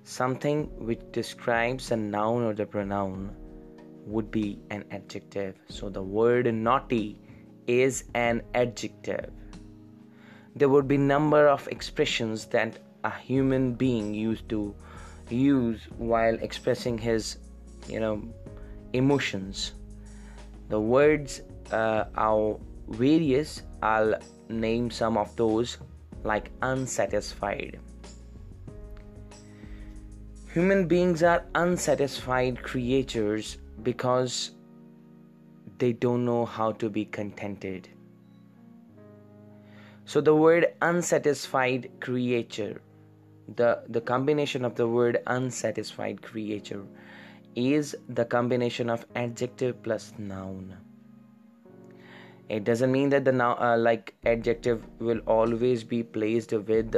something which describes a noun or the pronoun would be an adjective. So the word naughty is an adjective. There would be number of expressions that a human being used to use while expressing his, you know, emotions. The words uh, are various. I'll name some of those, like unsatisfied. Human beings are unsatisfied creatures because they don't know how to be contented. So the word unsatisfied creature, the, the combination of the word unsatisfied creature is the combination of adjective plus noun. It doesn't mean that the noun, uh, like adjective will always be placed with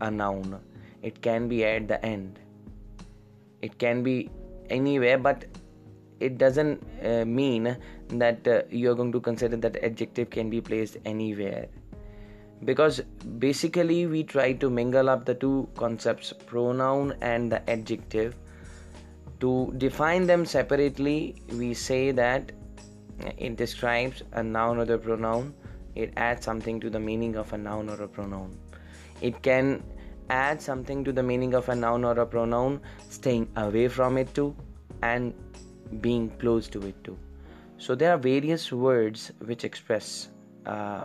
a noun. It can be at the end. It can be anywhere, but it doesn't uh, mean that uh, you're going to consider that adjective can be placed anywhere. Because basically we try to mingle up the two concepts, pronoun and the adjective. To define them separately, we say that it describes a noun or the pronoun. It adds something to the meaning of a noun or a pronoun. It can add something to the meaning of a noun or a pronoun, staying away from it too and being close to it too. So there are various words which express uh,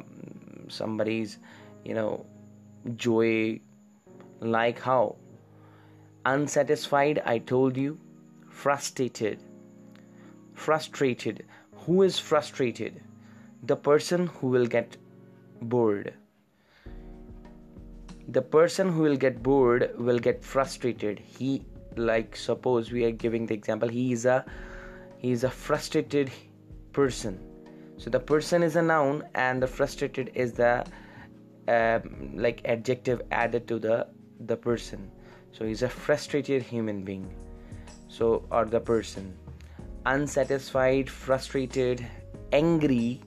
somebody's, you know, joy, like how unsatisfied, I told you, frustrated, frustrated. Who is frustrated? The person who will get bored. The person who will get bored will get frustrated. He, like suppose we are giving the example, he is a he is a frustrated person. So the person is a noun and the frustrated is the uh, like adjective added to the the person. So he's a frustrated human being. So or the person. Unsatisfied, frustrated, angry.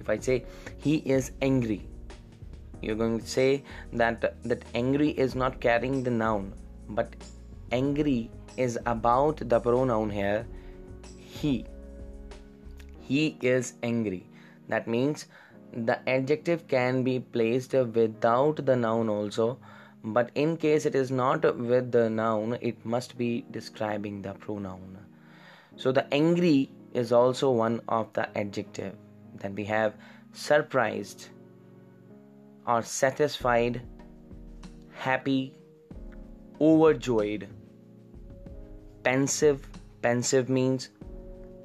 If I say he is angry, you're going to say that that angry is not carrying the noun, but angry is about the pronoun here, he. He is angry. That means the adjective can be placed without the noun also, but in case it is not with the noun, it must be describing the pronoun. So the angry is also one of the adjective. Then we have surprised or satisfied, happy, overjoyed, pensive. Pensive means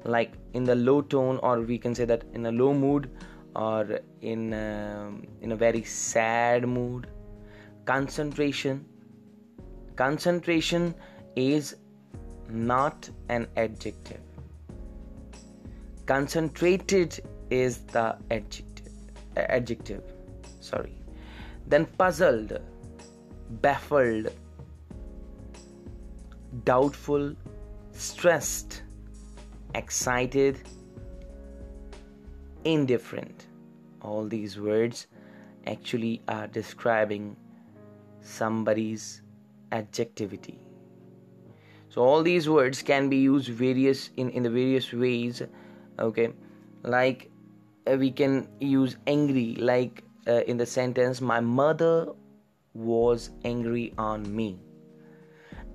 like in the low tone, or we can say that in a low mood, or in uh, in a very sad mood. Concentration. Concentration is not an adjective. Concentrated is the adjective. Adjective. Sorry. Then puzzled, baffled, doubtful, stressed, excited, indifferent. All these words actually are describing somebody's adjectivity. So all these words can be used various in, in the various ways. Okay, like uh, we can use angry, like uh, in the sentence, my mother was angry on me.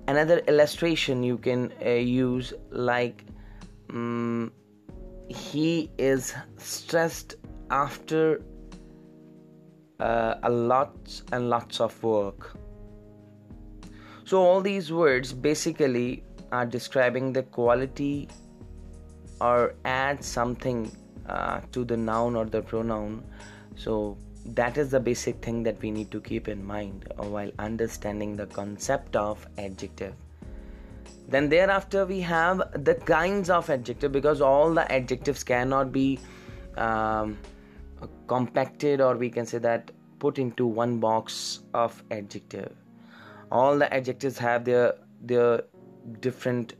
Another illustration you can uh, use, like um, he is stressed after uh, a lots and lots of work. So all these words basically are describing the quality or add something uh, to the noun or the pronoun. So that is the basic thing that we need to keep in mind while understanding the concept of adjective. Then thereafter we have the kinds of adjective, because all the adjectives cannot be um, compacted, or we can say that put into one box of adjective. All the adjectives have their their different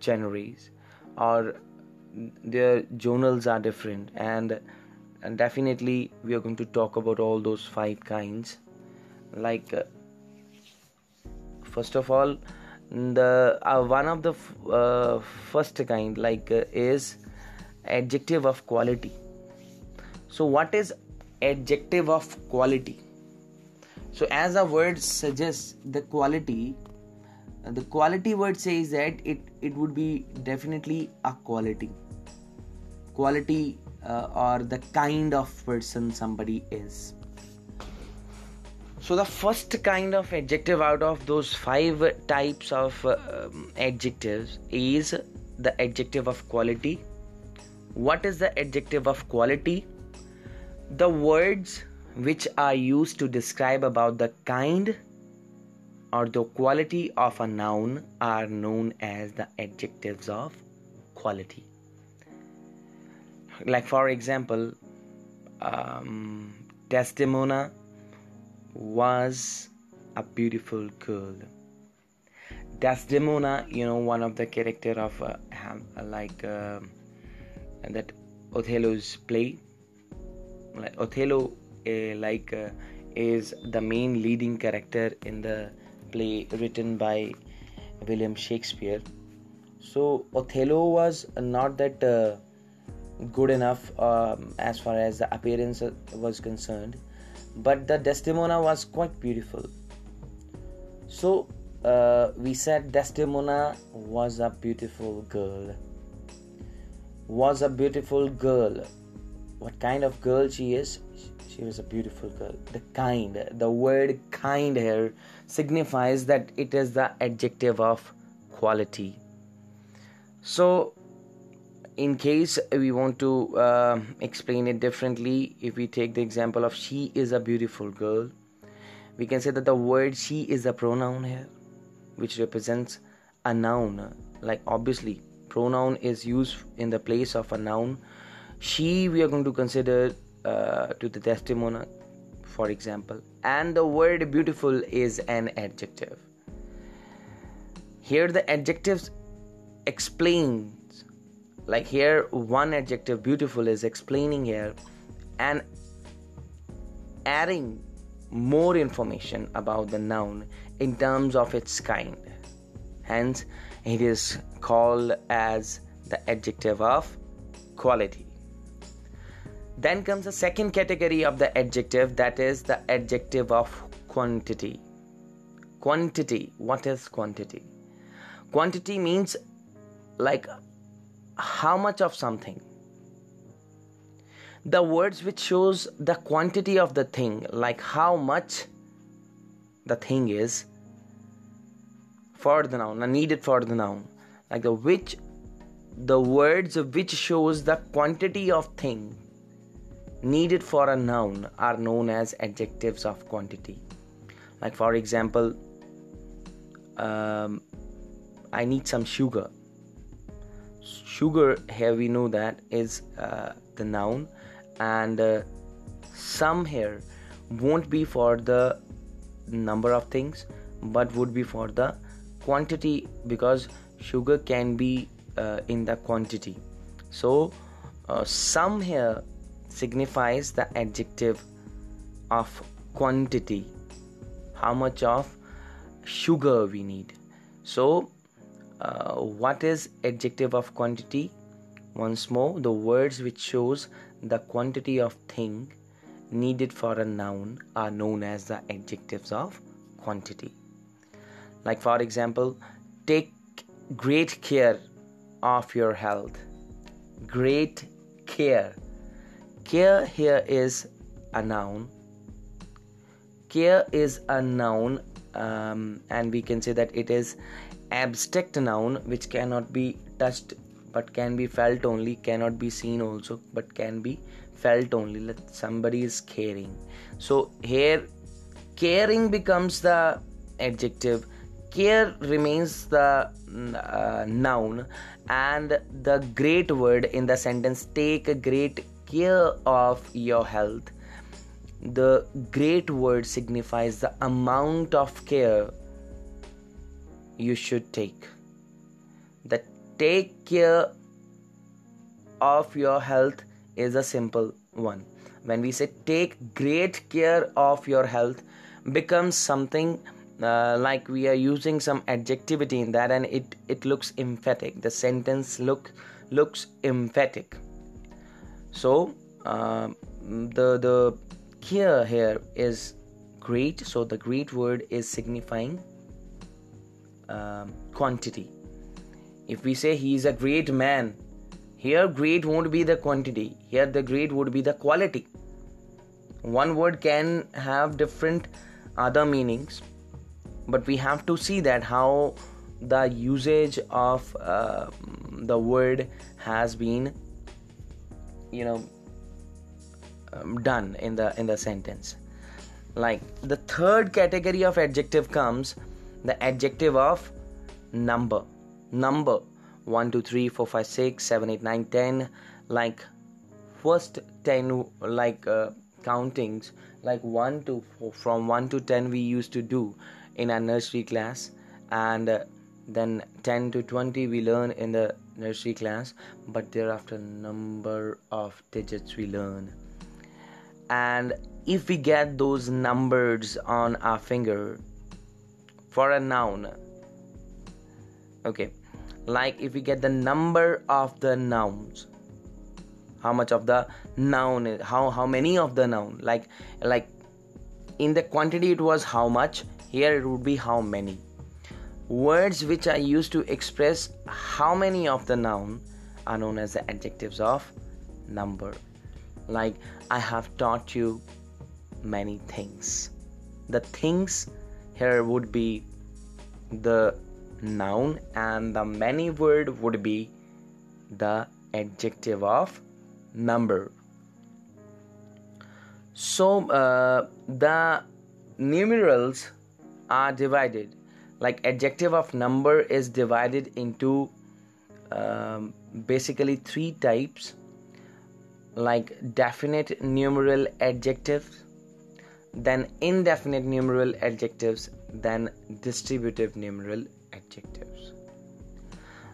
genres, or their journals are different, and, and definitely we are going to talk about all those five kinds. Like uh, first of all, the uh, one of the f- uh, first kind like uh, is adjective of quality. So what is adjective of quality? So as a word suggests, the quality the quality word says that it it would be definitely a quality quality uh, or the kind of person somebody is. So the first kind of adjective out of those five types of uh, um, adjectives is the adjective of quality. What is the adjective of quality? The words which are used to describe about the kind or the quality of a noun are known as the adjectives of quality. Like for example, um, Desdemona was a beautiful girl. Desdemona, you know, one of the character of uh, like uh, that Othello's play. Like Othello, uh, like uh, is the main leading character in the play written by William Shakespeare. So Othello was not that uh, good enough um, as far as the appearance was concerned, but the Desdemona was quite beautiful. So uh, we said Desdemona was a beautiful girl. Was a beautiful girl. What kind of girl she is? She was a beautiful girl. The kind, the word kind here signifies that it is the adjective of quality. So in case we want to uh, explain it differently, if we take the example of she is a beautiful girl, we can say that the word she is a pronoun here, which represents a noun. Like obviously pronoun is used in the place of a noun. She we are going to consider Uh, to the Desdemona, for example, and the word beautiful is an adjective. Here the adjectives explains, like here one adjective beautiful is explaining here and adding more information about the noun in terms of its kind. Hence it is called as the adjective of quality. Then comes the second category of the adjective, that is the adjective of quantity. Quantity. What is quantity? Quantity means like how much of something. The words which shows the quantity of the thing, like how much the thing is for the noun, needed for the noun. Like the which, the words which shows the quantity of thing needed for a noun are known as adjectives of quantity. Like for example, um, I need some sugar. Sugar, here we know that is uh, the noun, and uh, some here won't be for the number of things but would be for the quantity, because sugar can be uh, in the quantity. So uh, some here signifies the adjective of quantity, how much of sugar we need. So uh, what is adjective of quantity? Once more, the words which shows the quantity of thing needed for a noun are known as the adjectives of quantity. Like for example, take great care of your health. Great care. Care here is a noun. Care is a noun, um, and we can say that it is abstract noun which cannot be touched but can be felt only, cannot be seen also but can be felt only. Like somebody is caring. So here caring becomes the adjective. Care remains the uh, noun, and the great word in the sentence, take a great care of your health, the great word signifies the amount of care you should take. The take care of your health is a simple one. When we say take great care of your health, becomes something uh, like we are using some adjectivity in that, and it, it looks emphatic. The sentence look looks emphatic. So uh, the the care here is great. So the great word is signifying uh, quantity. If we say he is a great man, here great won't be the quantity. Here the great would be the quality. One word can have different other meanings, but we have to see that how the usage of uh, the word has been, you know, um, done in the in the sentence. Like the third category of adjective comes the adjective of number. Number one, two, three, four, five, six, seven, eight, nine, ten, like first ten, like uh, countings, like one to four, from one to ten we used to do in our nursery class, and uh, then ten to twenty we learn in the nursery class, but thereafter number of digits we learn. And if we get those numbers on our finger for a noun, okay, like if we get the number of the nouns, how much of the noun is, how how many of the noun, like like in the quantity it was how much, here it would be how many. Words which are used to express how many of the noun are known as the adjectives of number. Like I have taught you many things. The things here would be the noun, and the many word would be the adjective of number. So uh, the numerals are divided, like adjective of number is divided into um, basically three types, like definite numeral adjectives, then indefinite numeral adjectives, then distributive numeral adjectives.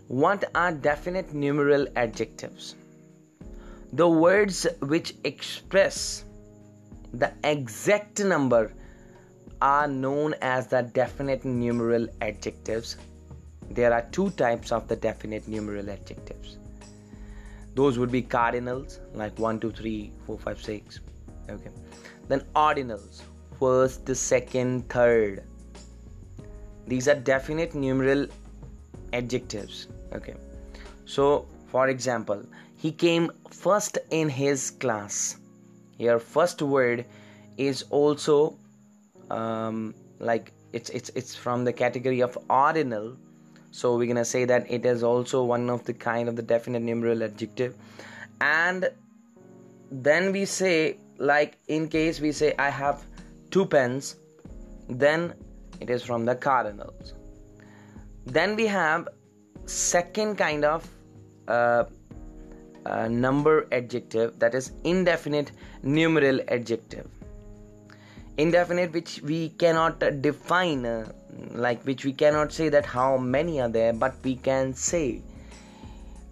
What are definite numeral adjectives? The words which express the exact number are known as the definite numeral adjectives. There are two types of the definite numeral adjectives. Those would be cardinals, like one, two, three, four, five, six. Okay. Then ordinals, first, second, third. These are definite numeral adjectives. Okay. So, for example, he came first in his class. Here, first word is also um, like it's it's it's from the category of ordinal. So we're gonna say that it is also one of the kind of the definite numeral adjective. And then we say, like in case we say I have two pens, then it is from the cardinals. Then we have second kind of uh, uh, number adjective, that is indefinite numeral adjective. Indefinite, which we cannot define, uh, like which we cannot say that how many are there, but we can say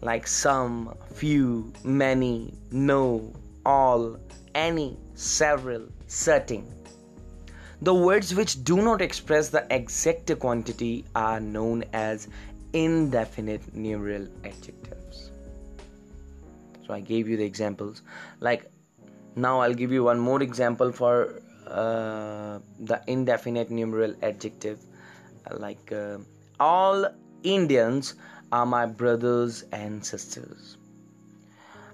like some, few, many, no, all, any, several, certain. The words which do not express the exact quantity are known as indefinite numeral adjectives. So I gave you the examples. Like now I'll give you one more example for uh, the indefinite numeral adjective. Like uh, all Indians are my brothers and sisters.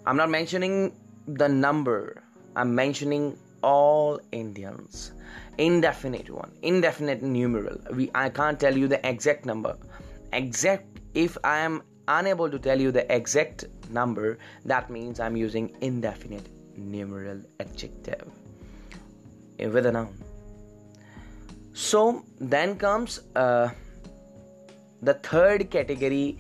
I'm not mentioning the number. I'm mentioning all Indians. Indefinite one, indefinite numeral. We, I can't tell you the exact number. Exact, if I am unable to tell you the exact number, that means I'm using indefinite numeral adjective with a noun. So then comes uh, the third category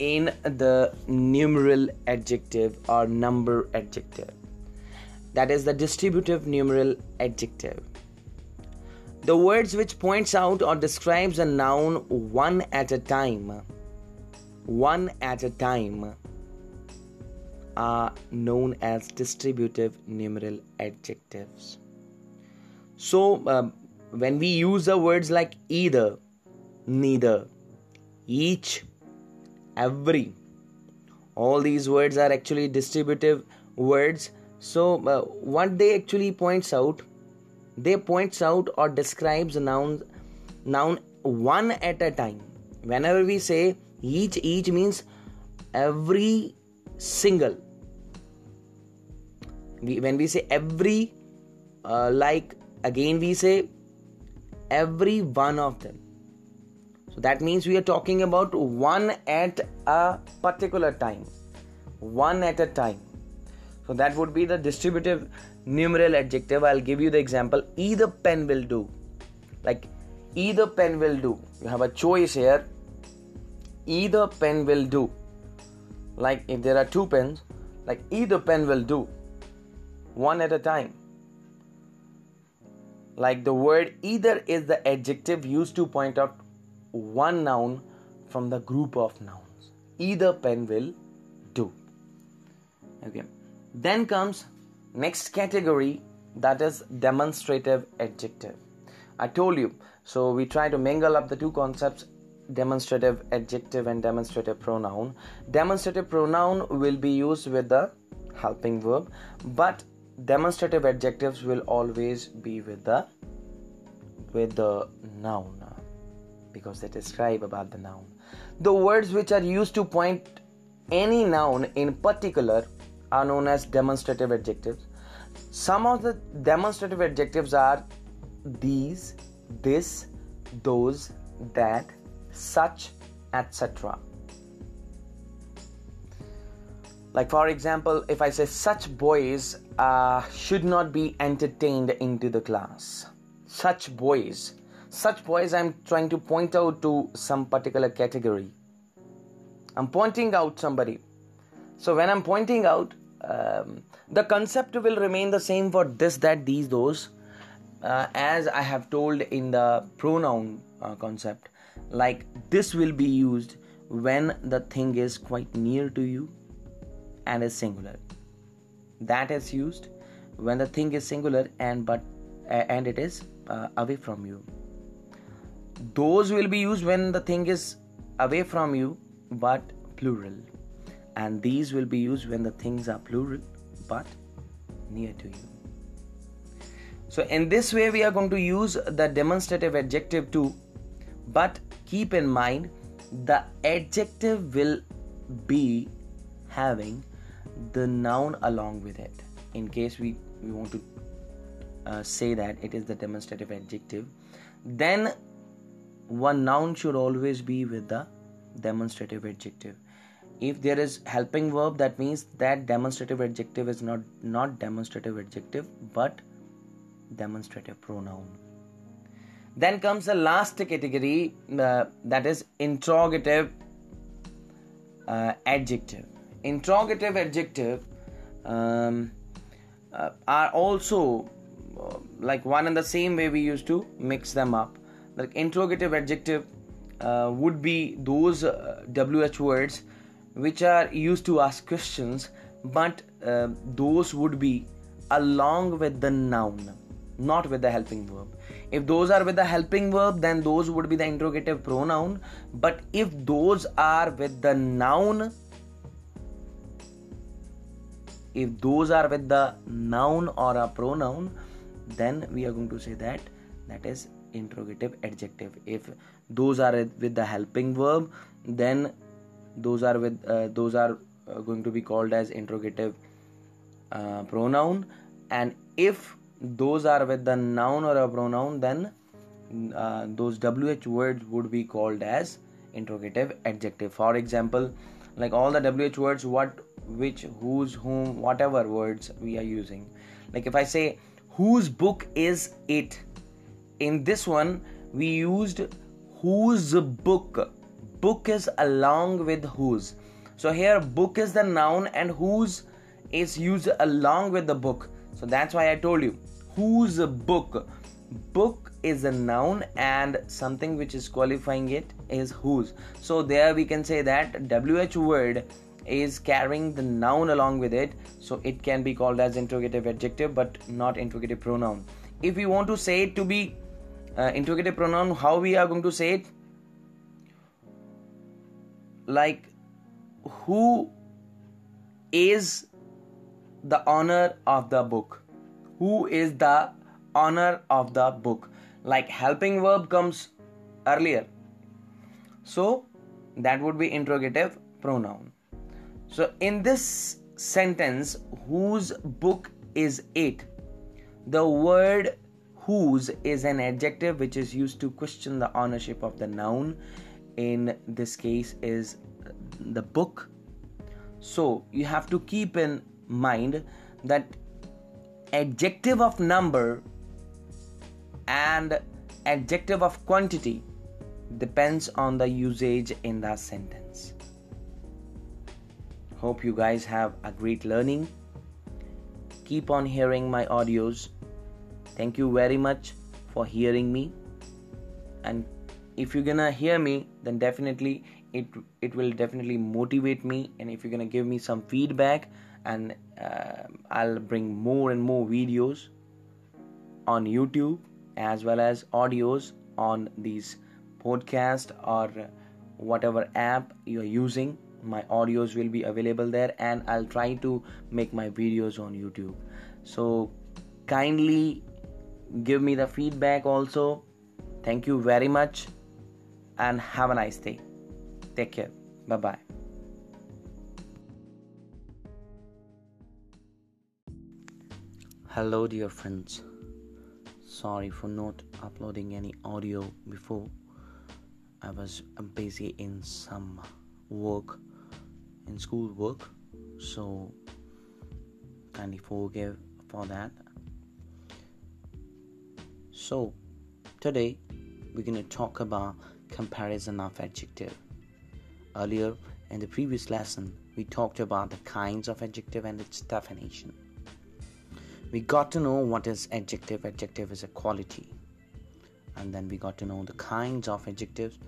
in the numeral adjective or number adjective. That is the distributive numeral adjective. The words which points out or describes a noun one at a time, one at a time, are known as distributive numeral adjectives. So um, when we use the words like either, neither, each, every, all these words are actually distributive words. So uh, what they actually points out, they points out or describes a noun, noun one at a time. Whenever we say each, each means every single. We, when we say every, uh, like again we say every one of them. So that means we are talking about one at a particular time. One at a time. So that would be the distributive numeral adjective. I'll give you the example. Either pen will do. Like either pen will do. You have a choice here. Either pen will do. Like if there are two pens, like either pen will do. One at a time. Like the word either is the adjective used to point out one noun from the group of nouns. Either pen will do. Okay. Then comes next category, that is demonstrative adjective. I told you, so we try to mingle up the two concepts, demonstrative adjective and demonstrative pronoun. Demonstrative pronoun will be used with the helping verb, but demonstrative adjectives will always be with the with the noun, because they describe about the noun. The words which are used to point any noun in particular are known as demonstrative adjectives. Some of the demonstrative adjectives are these, this, those, that, such, et cetera. Like for example, if I say such boys uh, should not be entertained into the class. Such boys. Such boys I'm trying to point out to some particular category. I'm pointing out somebody. So when I'm pointing out, um, the concept will remain the same for this, that, these, those, uh, as I have told in the pronoun uh, concept. Like this will be used when the thing is quite near to you and is singular. That is used when the thing is singular and but uh, and it is uh, away from you. Those will be used when the thing is away from you but plural. And these will be used when the things are plural but near to you. So in this way we are going to use the demonstrative adjective too. But keep in mind, the adjective will be having the noun along with it. In case we, we want to uh, say that it is the demonstrative adjective, then one noun should always be with the demonstrative adjective. If there is helping verb, that means that demonstrative adjective is not, not demonstrative adjective, but demonstrative pronoun. Then comes the last category, uh, that is interrogative uh, adjective. Interrogative adjective um, uh, are also uh, like one and the same way we used to mix them up. Like interrogative adjective uh, would be those uh, W H words which are used to ask questions, but uh, those would be along with the noun, not with the helping verb. If those are with the helping verb, then those would be the interrogative pronoun. But if those are with the noun, if those are with the noun or a pronoun, then we are going to say that that is interrogative adjective. If those are with the helping verb, then those are with uh, those are going to be called as interrogative uh, pronoun. And if those are with the noun or a pronoun, then uh, those W H words would be called as interrogative adjective. For example, like all the W H words, what, which, whose, whom, whatever words we are using. Like if I say, whose book is it? In this one, we used whose book. Book is along with whose. So here, book is the noun and whose is used along with the book. So that's why I told you, whose book. Book is a noun and something which is qualifying it is whose. So there we can say that W H word is carrying the noun along with it, so it can be called as interrogative adjective but not interrogative pronoun. If we want to say it to be uh, interrogative pronoun, how we are going to say it? Like, who is the honor of the book? Who is the honor of the book? Like, helping verb comes earlier, so that would be interrogative pronoun. So in this sentence, whose book is it? The word whose is an adjective which is used to question the ownership of the noun. In this case is the book. So you have to keep in mind that adjective of number and adjective of quantity depends on the usage in the sentence. Hope you guys have a great learning. Keep on hearing my audios. Thank you very much for hearing me. And if you're gonna hear me, then definitely it it will definitely motivate me. And if you're gonna give me some feedback, and uh, I'll bring more and more videos on YouTube as well as audios on these podcasts or whatever app you're using. My audios will be available there, and I'll try to make my videos on YouTube. So kindly give me the feedback also. Thank you very much and have a nice day. Take care. Bye-bye. Hello dear friends. Sorry for not uploading any audio before. I was busy in some work, in school work, so kindly forgive for that. So today we're going to talk about comparison of adjective. Earlier in the previous lesson we talked about the kinds of adjective and its definition. We got to know what is adjective. Adjective is a quality, and then we got to know the kinds of adjectives.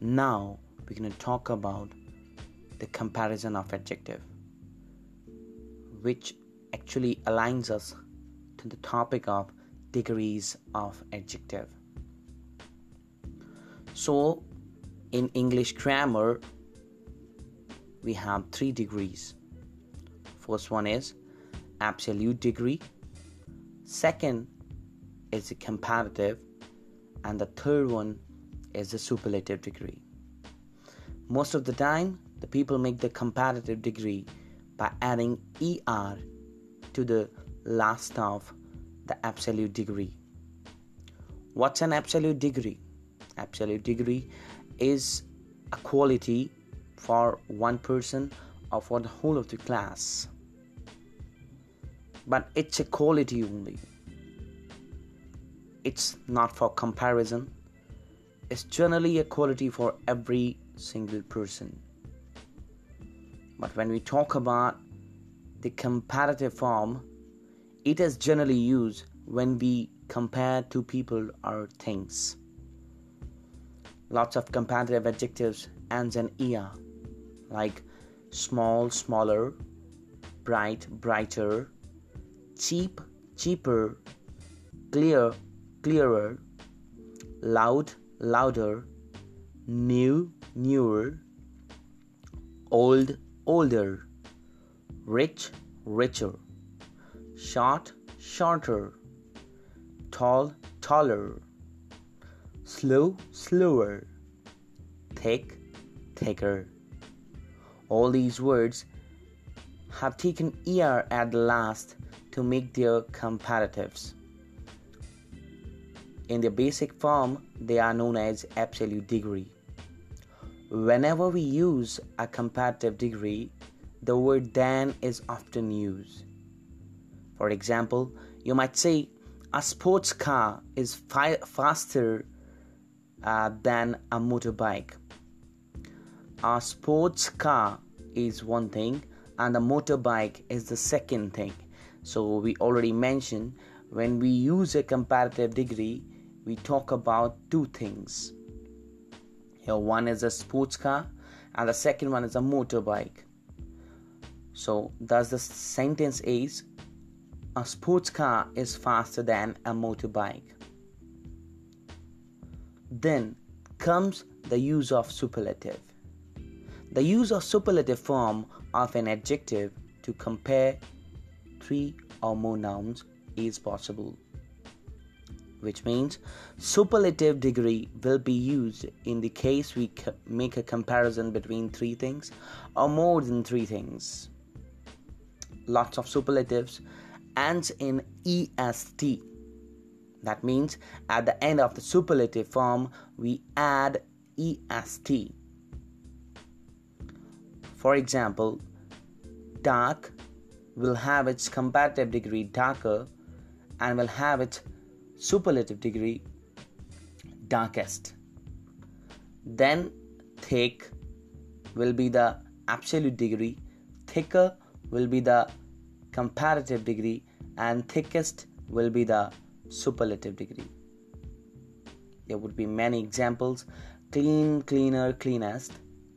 Now we're going to talk about the comparison of adjective, which actually aligns us to the topic of degrees of adjective. So in English grammar we have three degrees. First one is absolute degree, second is the comparative, and the third one is the superlative degree. Most of the time the people make the comparative degree by adding er to the last of the absolute degree. What's an absolute degree? Absolute degree is a quality for one person or for the whole of the class, but it's a quality only. It's not for comparison. It's generally a quality for every single person. But when we talk about the comparative form, it is generally used when we compare two people or things. Lots of comparative adjectives ends in er, like small, smaller, bright, brighter, cheap, cheaper, clear, clearer, loud, louder, new, newer, old, older, rich, richer, short, shorter, tall, taller, slow, slower, thick, thicker. All these words have taken er at last to make their comparatives. In their basic form, they are known as absolute degree. Whenever we use a comparative degree, the word than is often used. For example, you might say a sports car is fi- faster uh, than a motorbike. A sports car is one thing and a motorbike is the second thing. So we already mentioned, when we use a comparative degree, we talk about two things. One is a sports car and the second one is a motorbike. So thus the sentence is, a sports car is faster than a motorbike. Then comes the use of superlative. The use of superlative form of an adjective to compare three or more nouns is possible, which means superlative degree will be used in the case we c- make a comparison between three things or more than three things. Lots of superlatives ends in est. That means at the end of the superlative form we add est. For example, dark will have its comparative degree darker and will have its superlative degree darkest. Then thick will be the absolute degree, thicker will be the comparative degree, and thickest will be the superlative degree. There would be many examples: clean, cleaner, cleanest,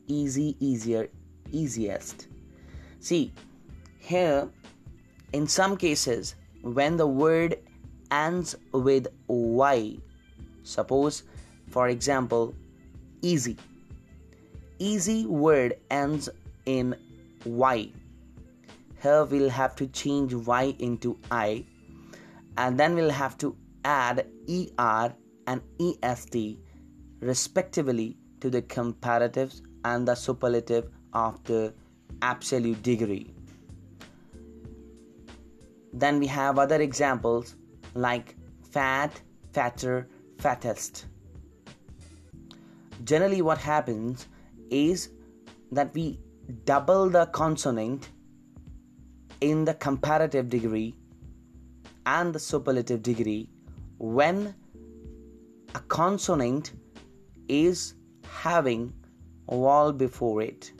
easy, easier, easiest. See, here in some cases when the word ends with y, suppose for example easy, easy word ends in y. Here we'll have to change y into I, and then we'll have to add er and est respectively to the comparatives and the superlative of the absolute degree. Then we have other examples like fat, fatter, fattest. Generally what happens is that we double the consonant in the comparative degree and the superlative degree when a consonant is having vowel before it,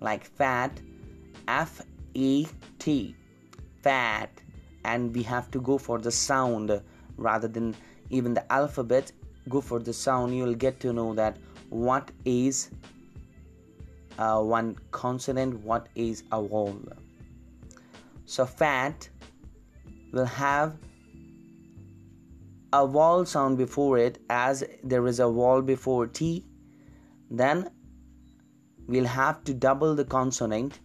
like fat, F E T, fat, and we have to go for the sound rather than even the alphabet. Go for the sound. You will get to know that what is uh, one consonant, what is a vowel. So fat will have a vowel sound before it, as there is a vowel before T. Then we'll have to double the consonant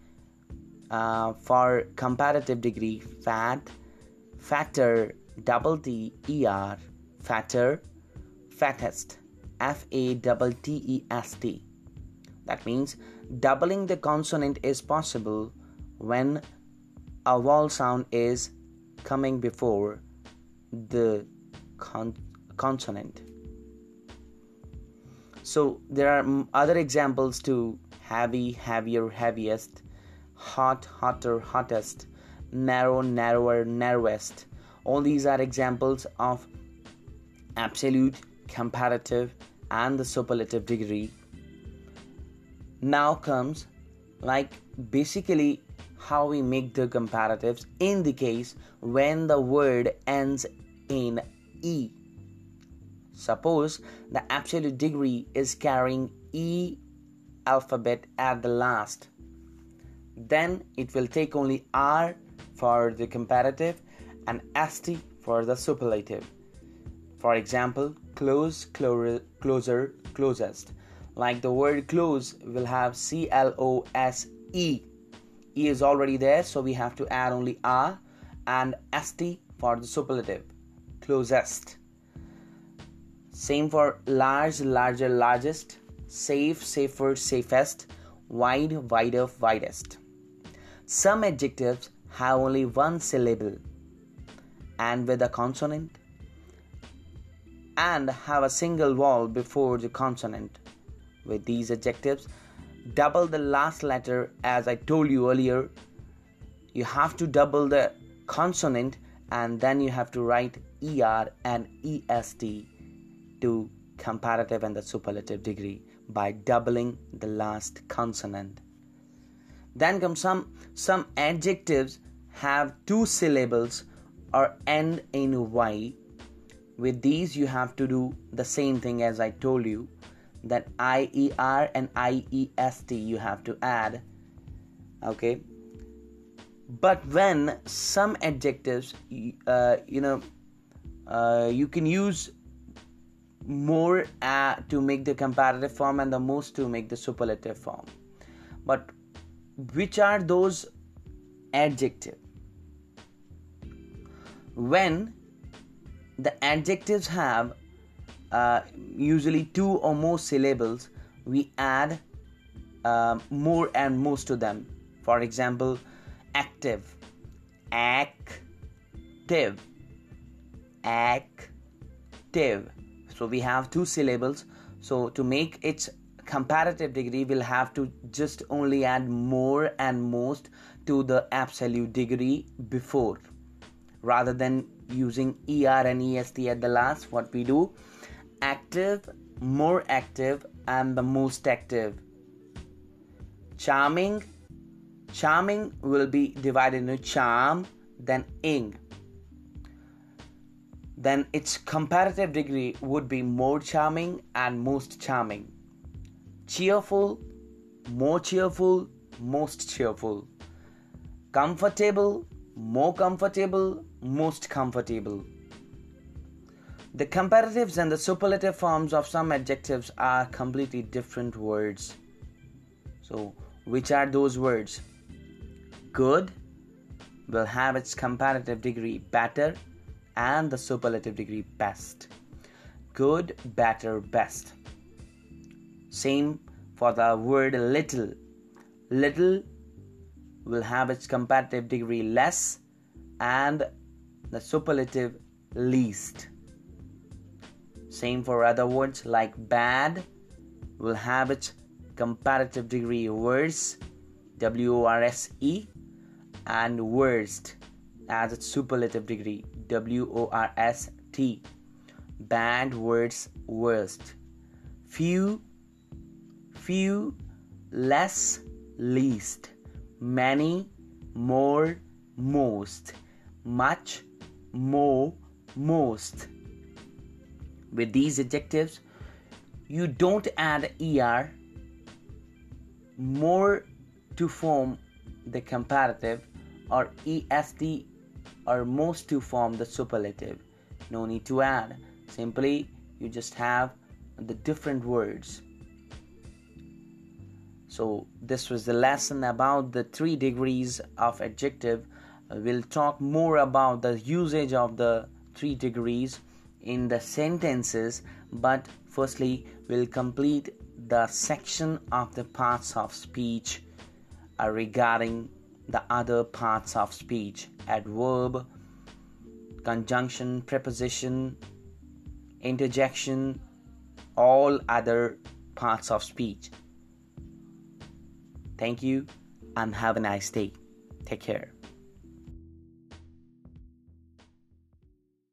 uh, for comparative degree, fat, fatter, double T, E R, fatter, fattest, F A T T E S T. That means doubling the consonant is possible when a vowel sound is coming before the con- consonant. So there are other examples too: heavy, heavier, heaviest, hot, hotter, hottest, narrow, narrower, narrowest. All these are examples of absolute, comparative, and the superlative degree. Now comes like basically how we make the comparatives in the case when the word ends in e. Suppose the absolute degree is carrying E alphabet at the last. Then it will take only R for the comparative and S T for the superlative. For example, close, clo- closer, closest. Like the word close will have C L O S E. E is already there, so we have to add only R and S T for the superlative, closest. Same for large, larger, largest, safe, safer, safest, wide, wider, widest. Some adjectives have only one syllable and with a consonant and have a single vowel before the consonant. With these adjectives, double the last letter. As I told you earlier, you have to double the consonant and then you have to write E R and E S T to comparative and the superlative degree by doubling the last consonant. Then come some some adjectives have two syllables or end in y. With these you have to do the same thing as I told you, that I E R and I E S T you have to add, okay? But when some adjectives, uh, you know, uh, you can use more uh, to make the comparative form and the most to make the superlative form. But which are those adjectives? When the adjectives have uh, usually two or more syllables, we add uh, more and most to them. For example, active, active, active. So we have two syllables. So to make its comparative degree, we'll have to just only add more and most to the absolute degree before. Rather than using er and est at the last, what we do, active, more active, and the most active. Charming, charming will be divided into charm, then ing. Then its comparative degree would be more charming and most charming. Cheerful, more cheerful, most cheerful. Comfortable, more comfortable, most comfortable. The comparatives and the superlative forms of some adjectives are completely different words. So, which are those words? Good will have its comparative degree better and the superlative degree best. Good, better, best. Same for the word little. Little will have its comparative degree less and the superlative least. Same for other words like bad will have its comparative degree worse, W O R S E, and worst as its superlative degree, W O R S T. Bad, words, worst. Few, few, less, least. Many, more, most. Much, more, most. With these adjectives, you don't add er, more, to form the comparative, or est, or most, to form the superlative. No need to add. Simply, you just have the different words. So, this was the lesson about the three degrees of adjective. We'll talk more about the usage of the three degrees in the sentences. But firstly, we'll complete the section of the parts of speech uh, regarding the other parts of speech. Adverb, conjunction, preposition, interjection, all other parts of speech. Thank you and have a nice day. Take care.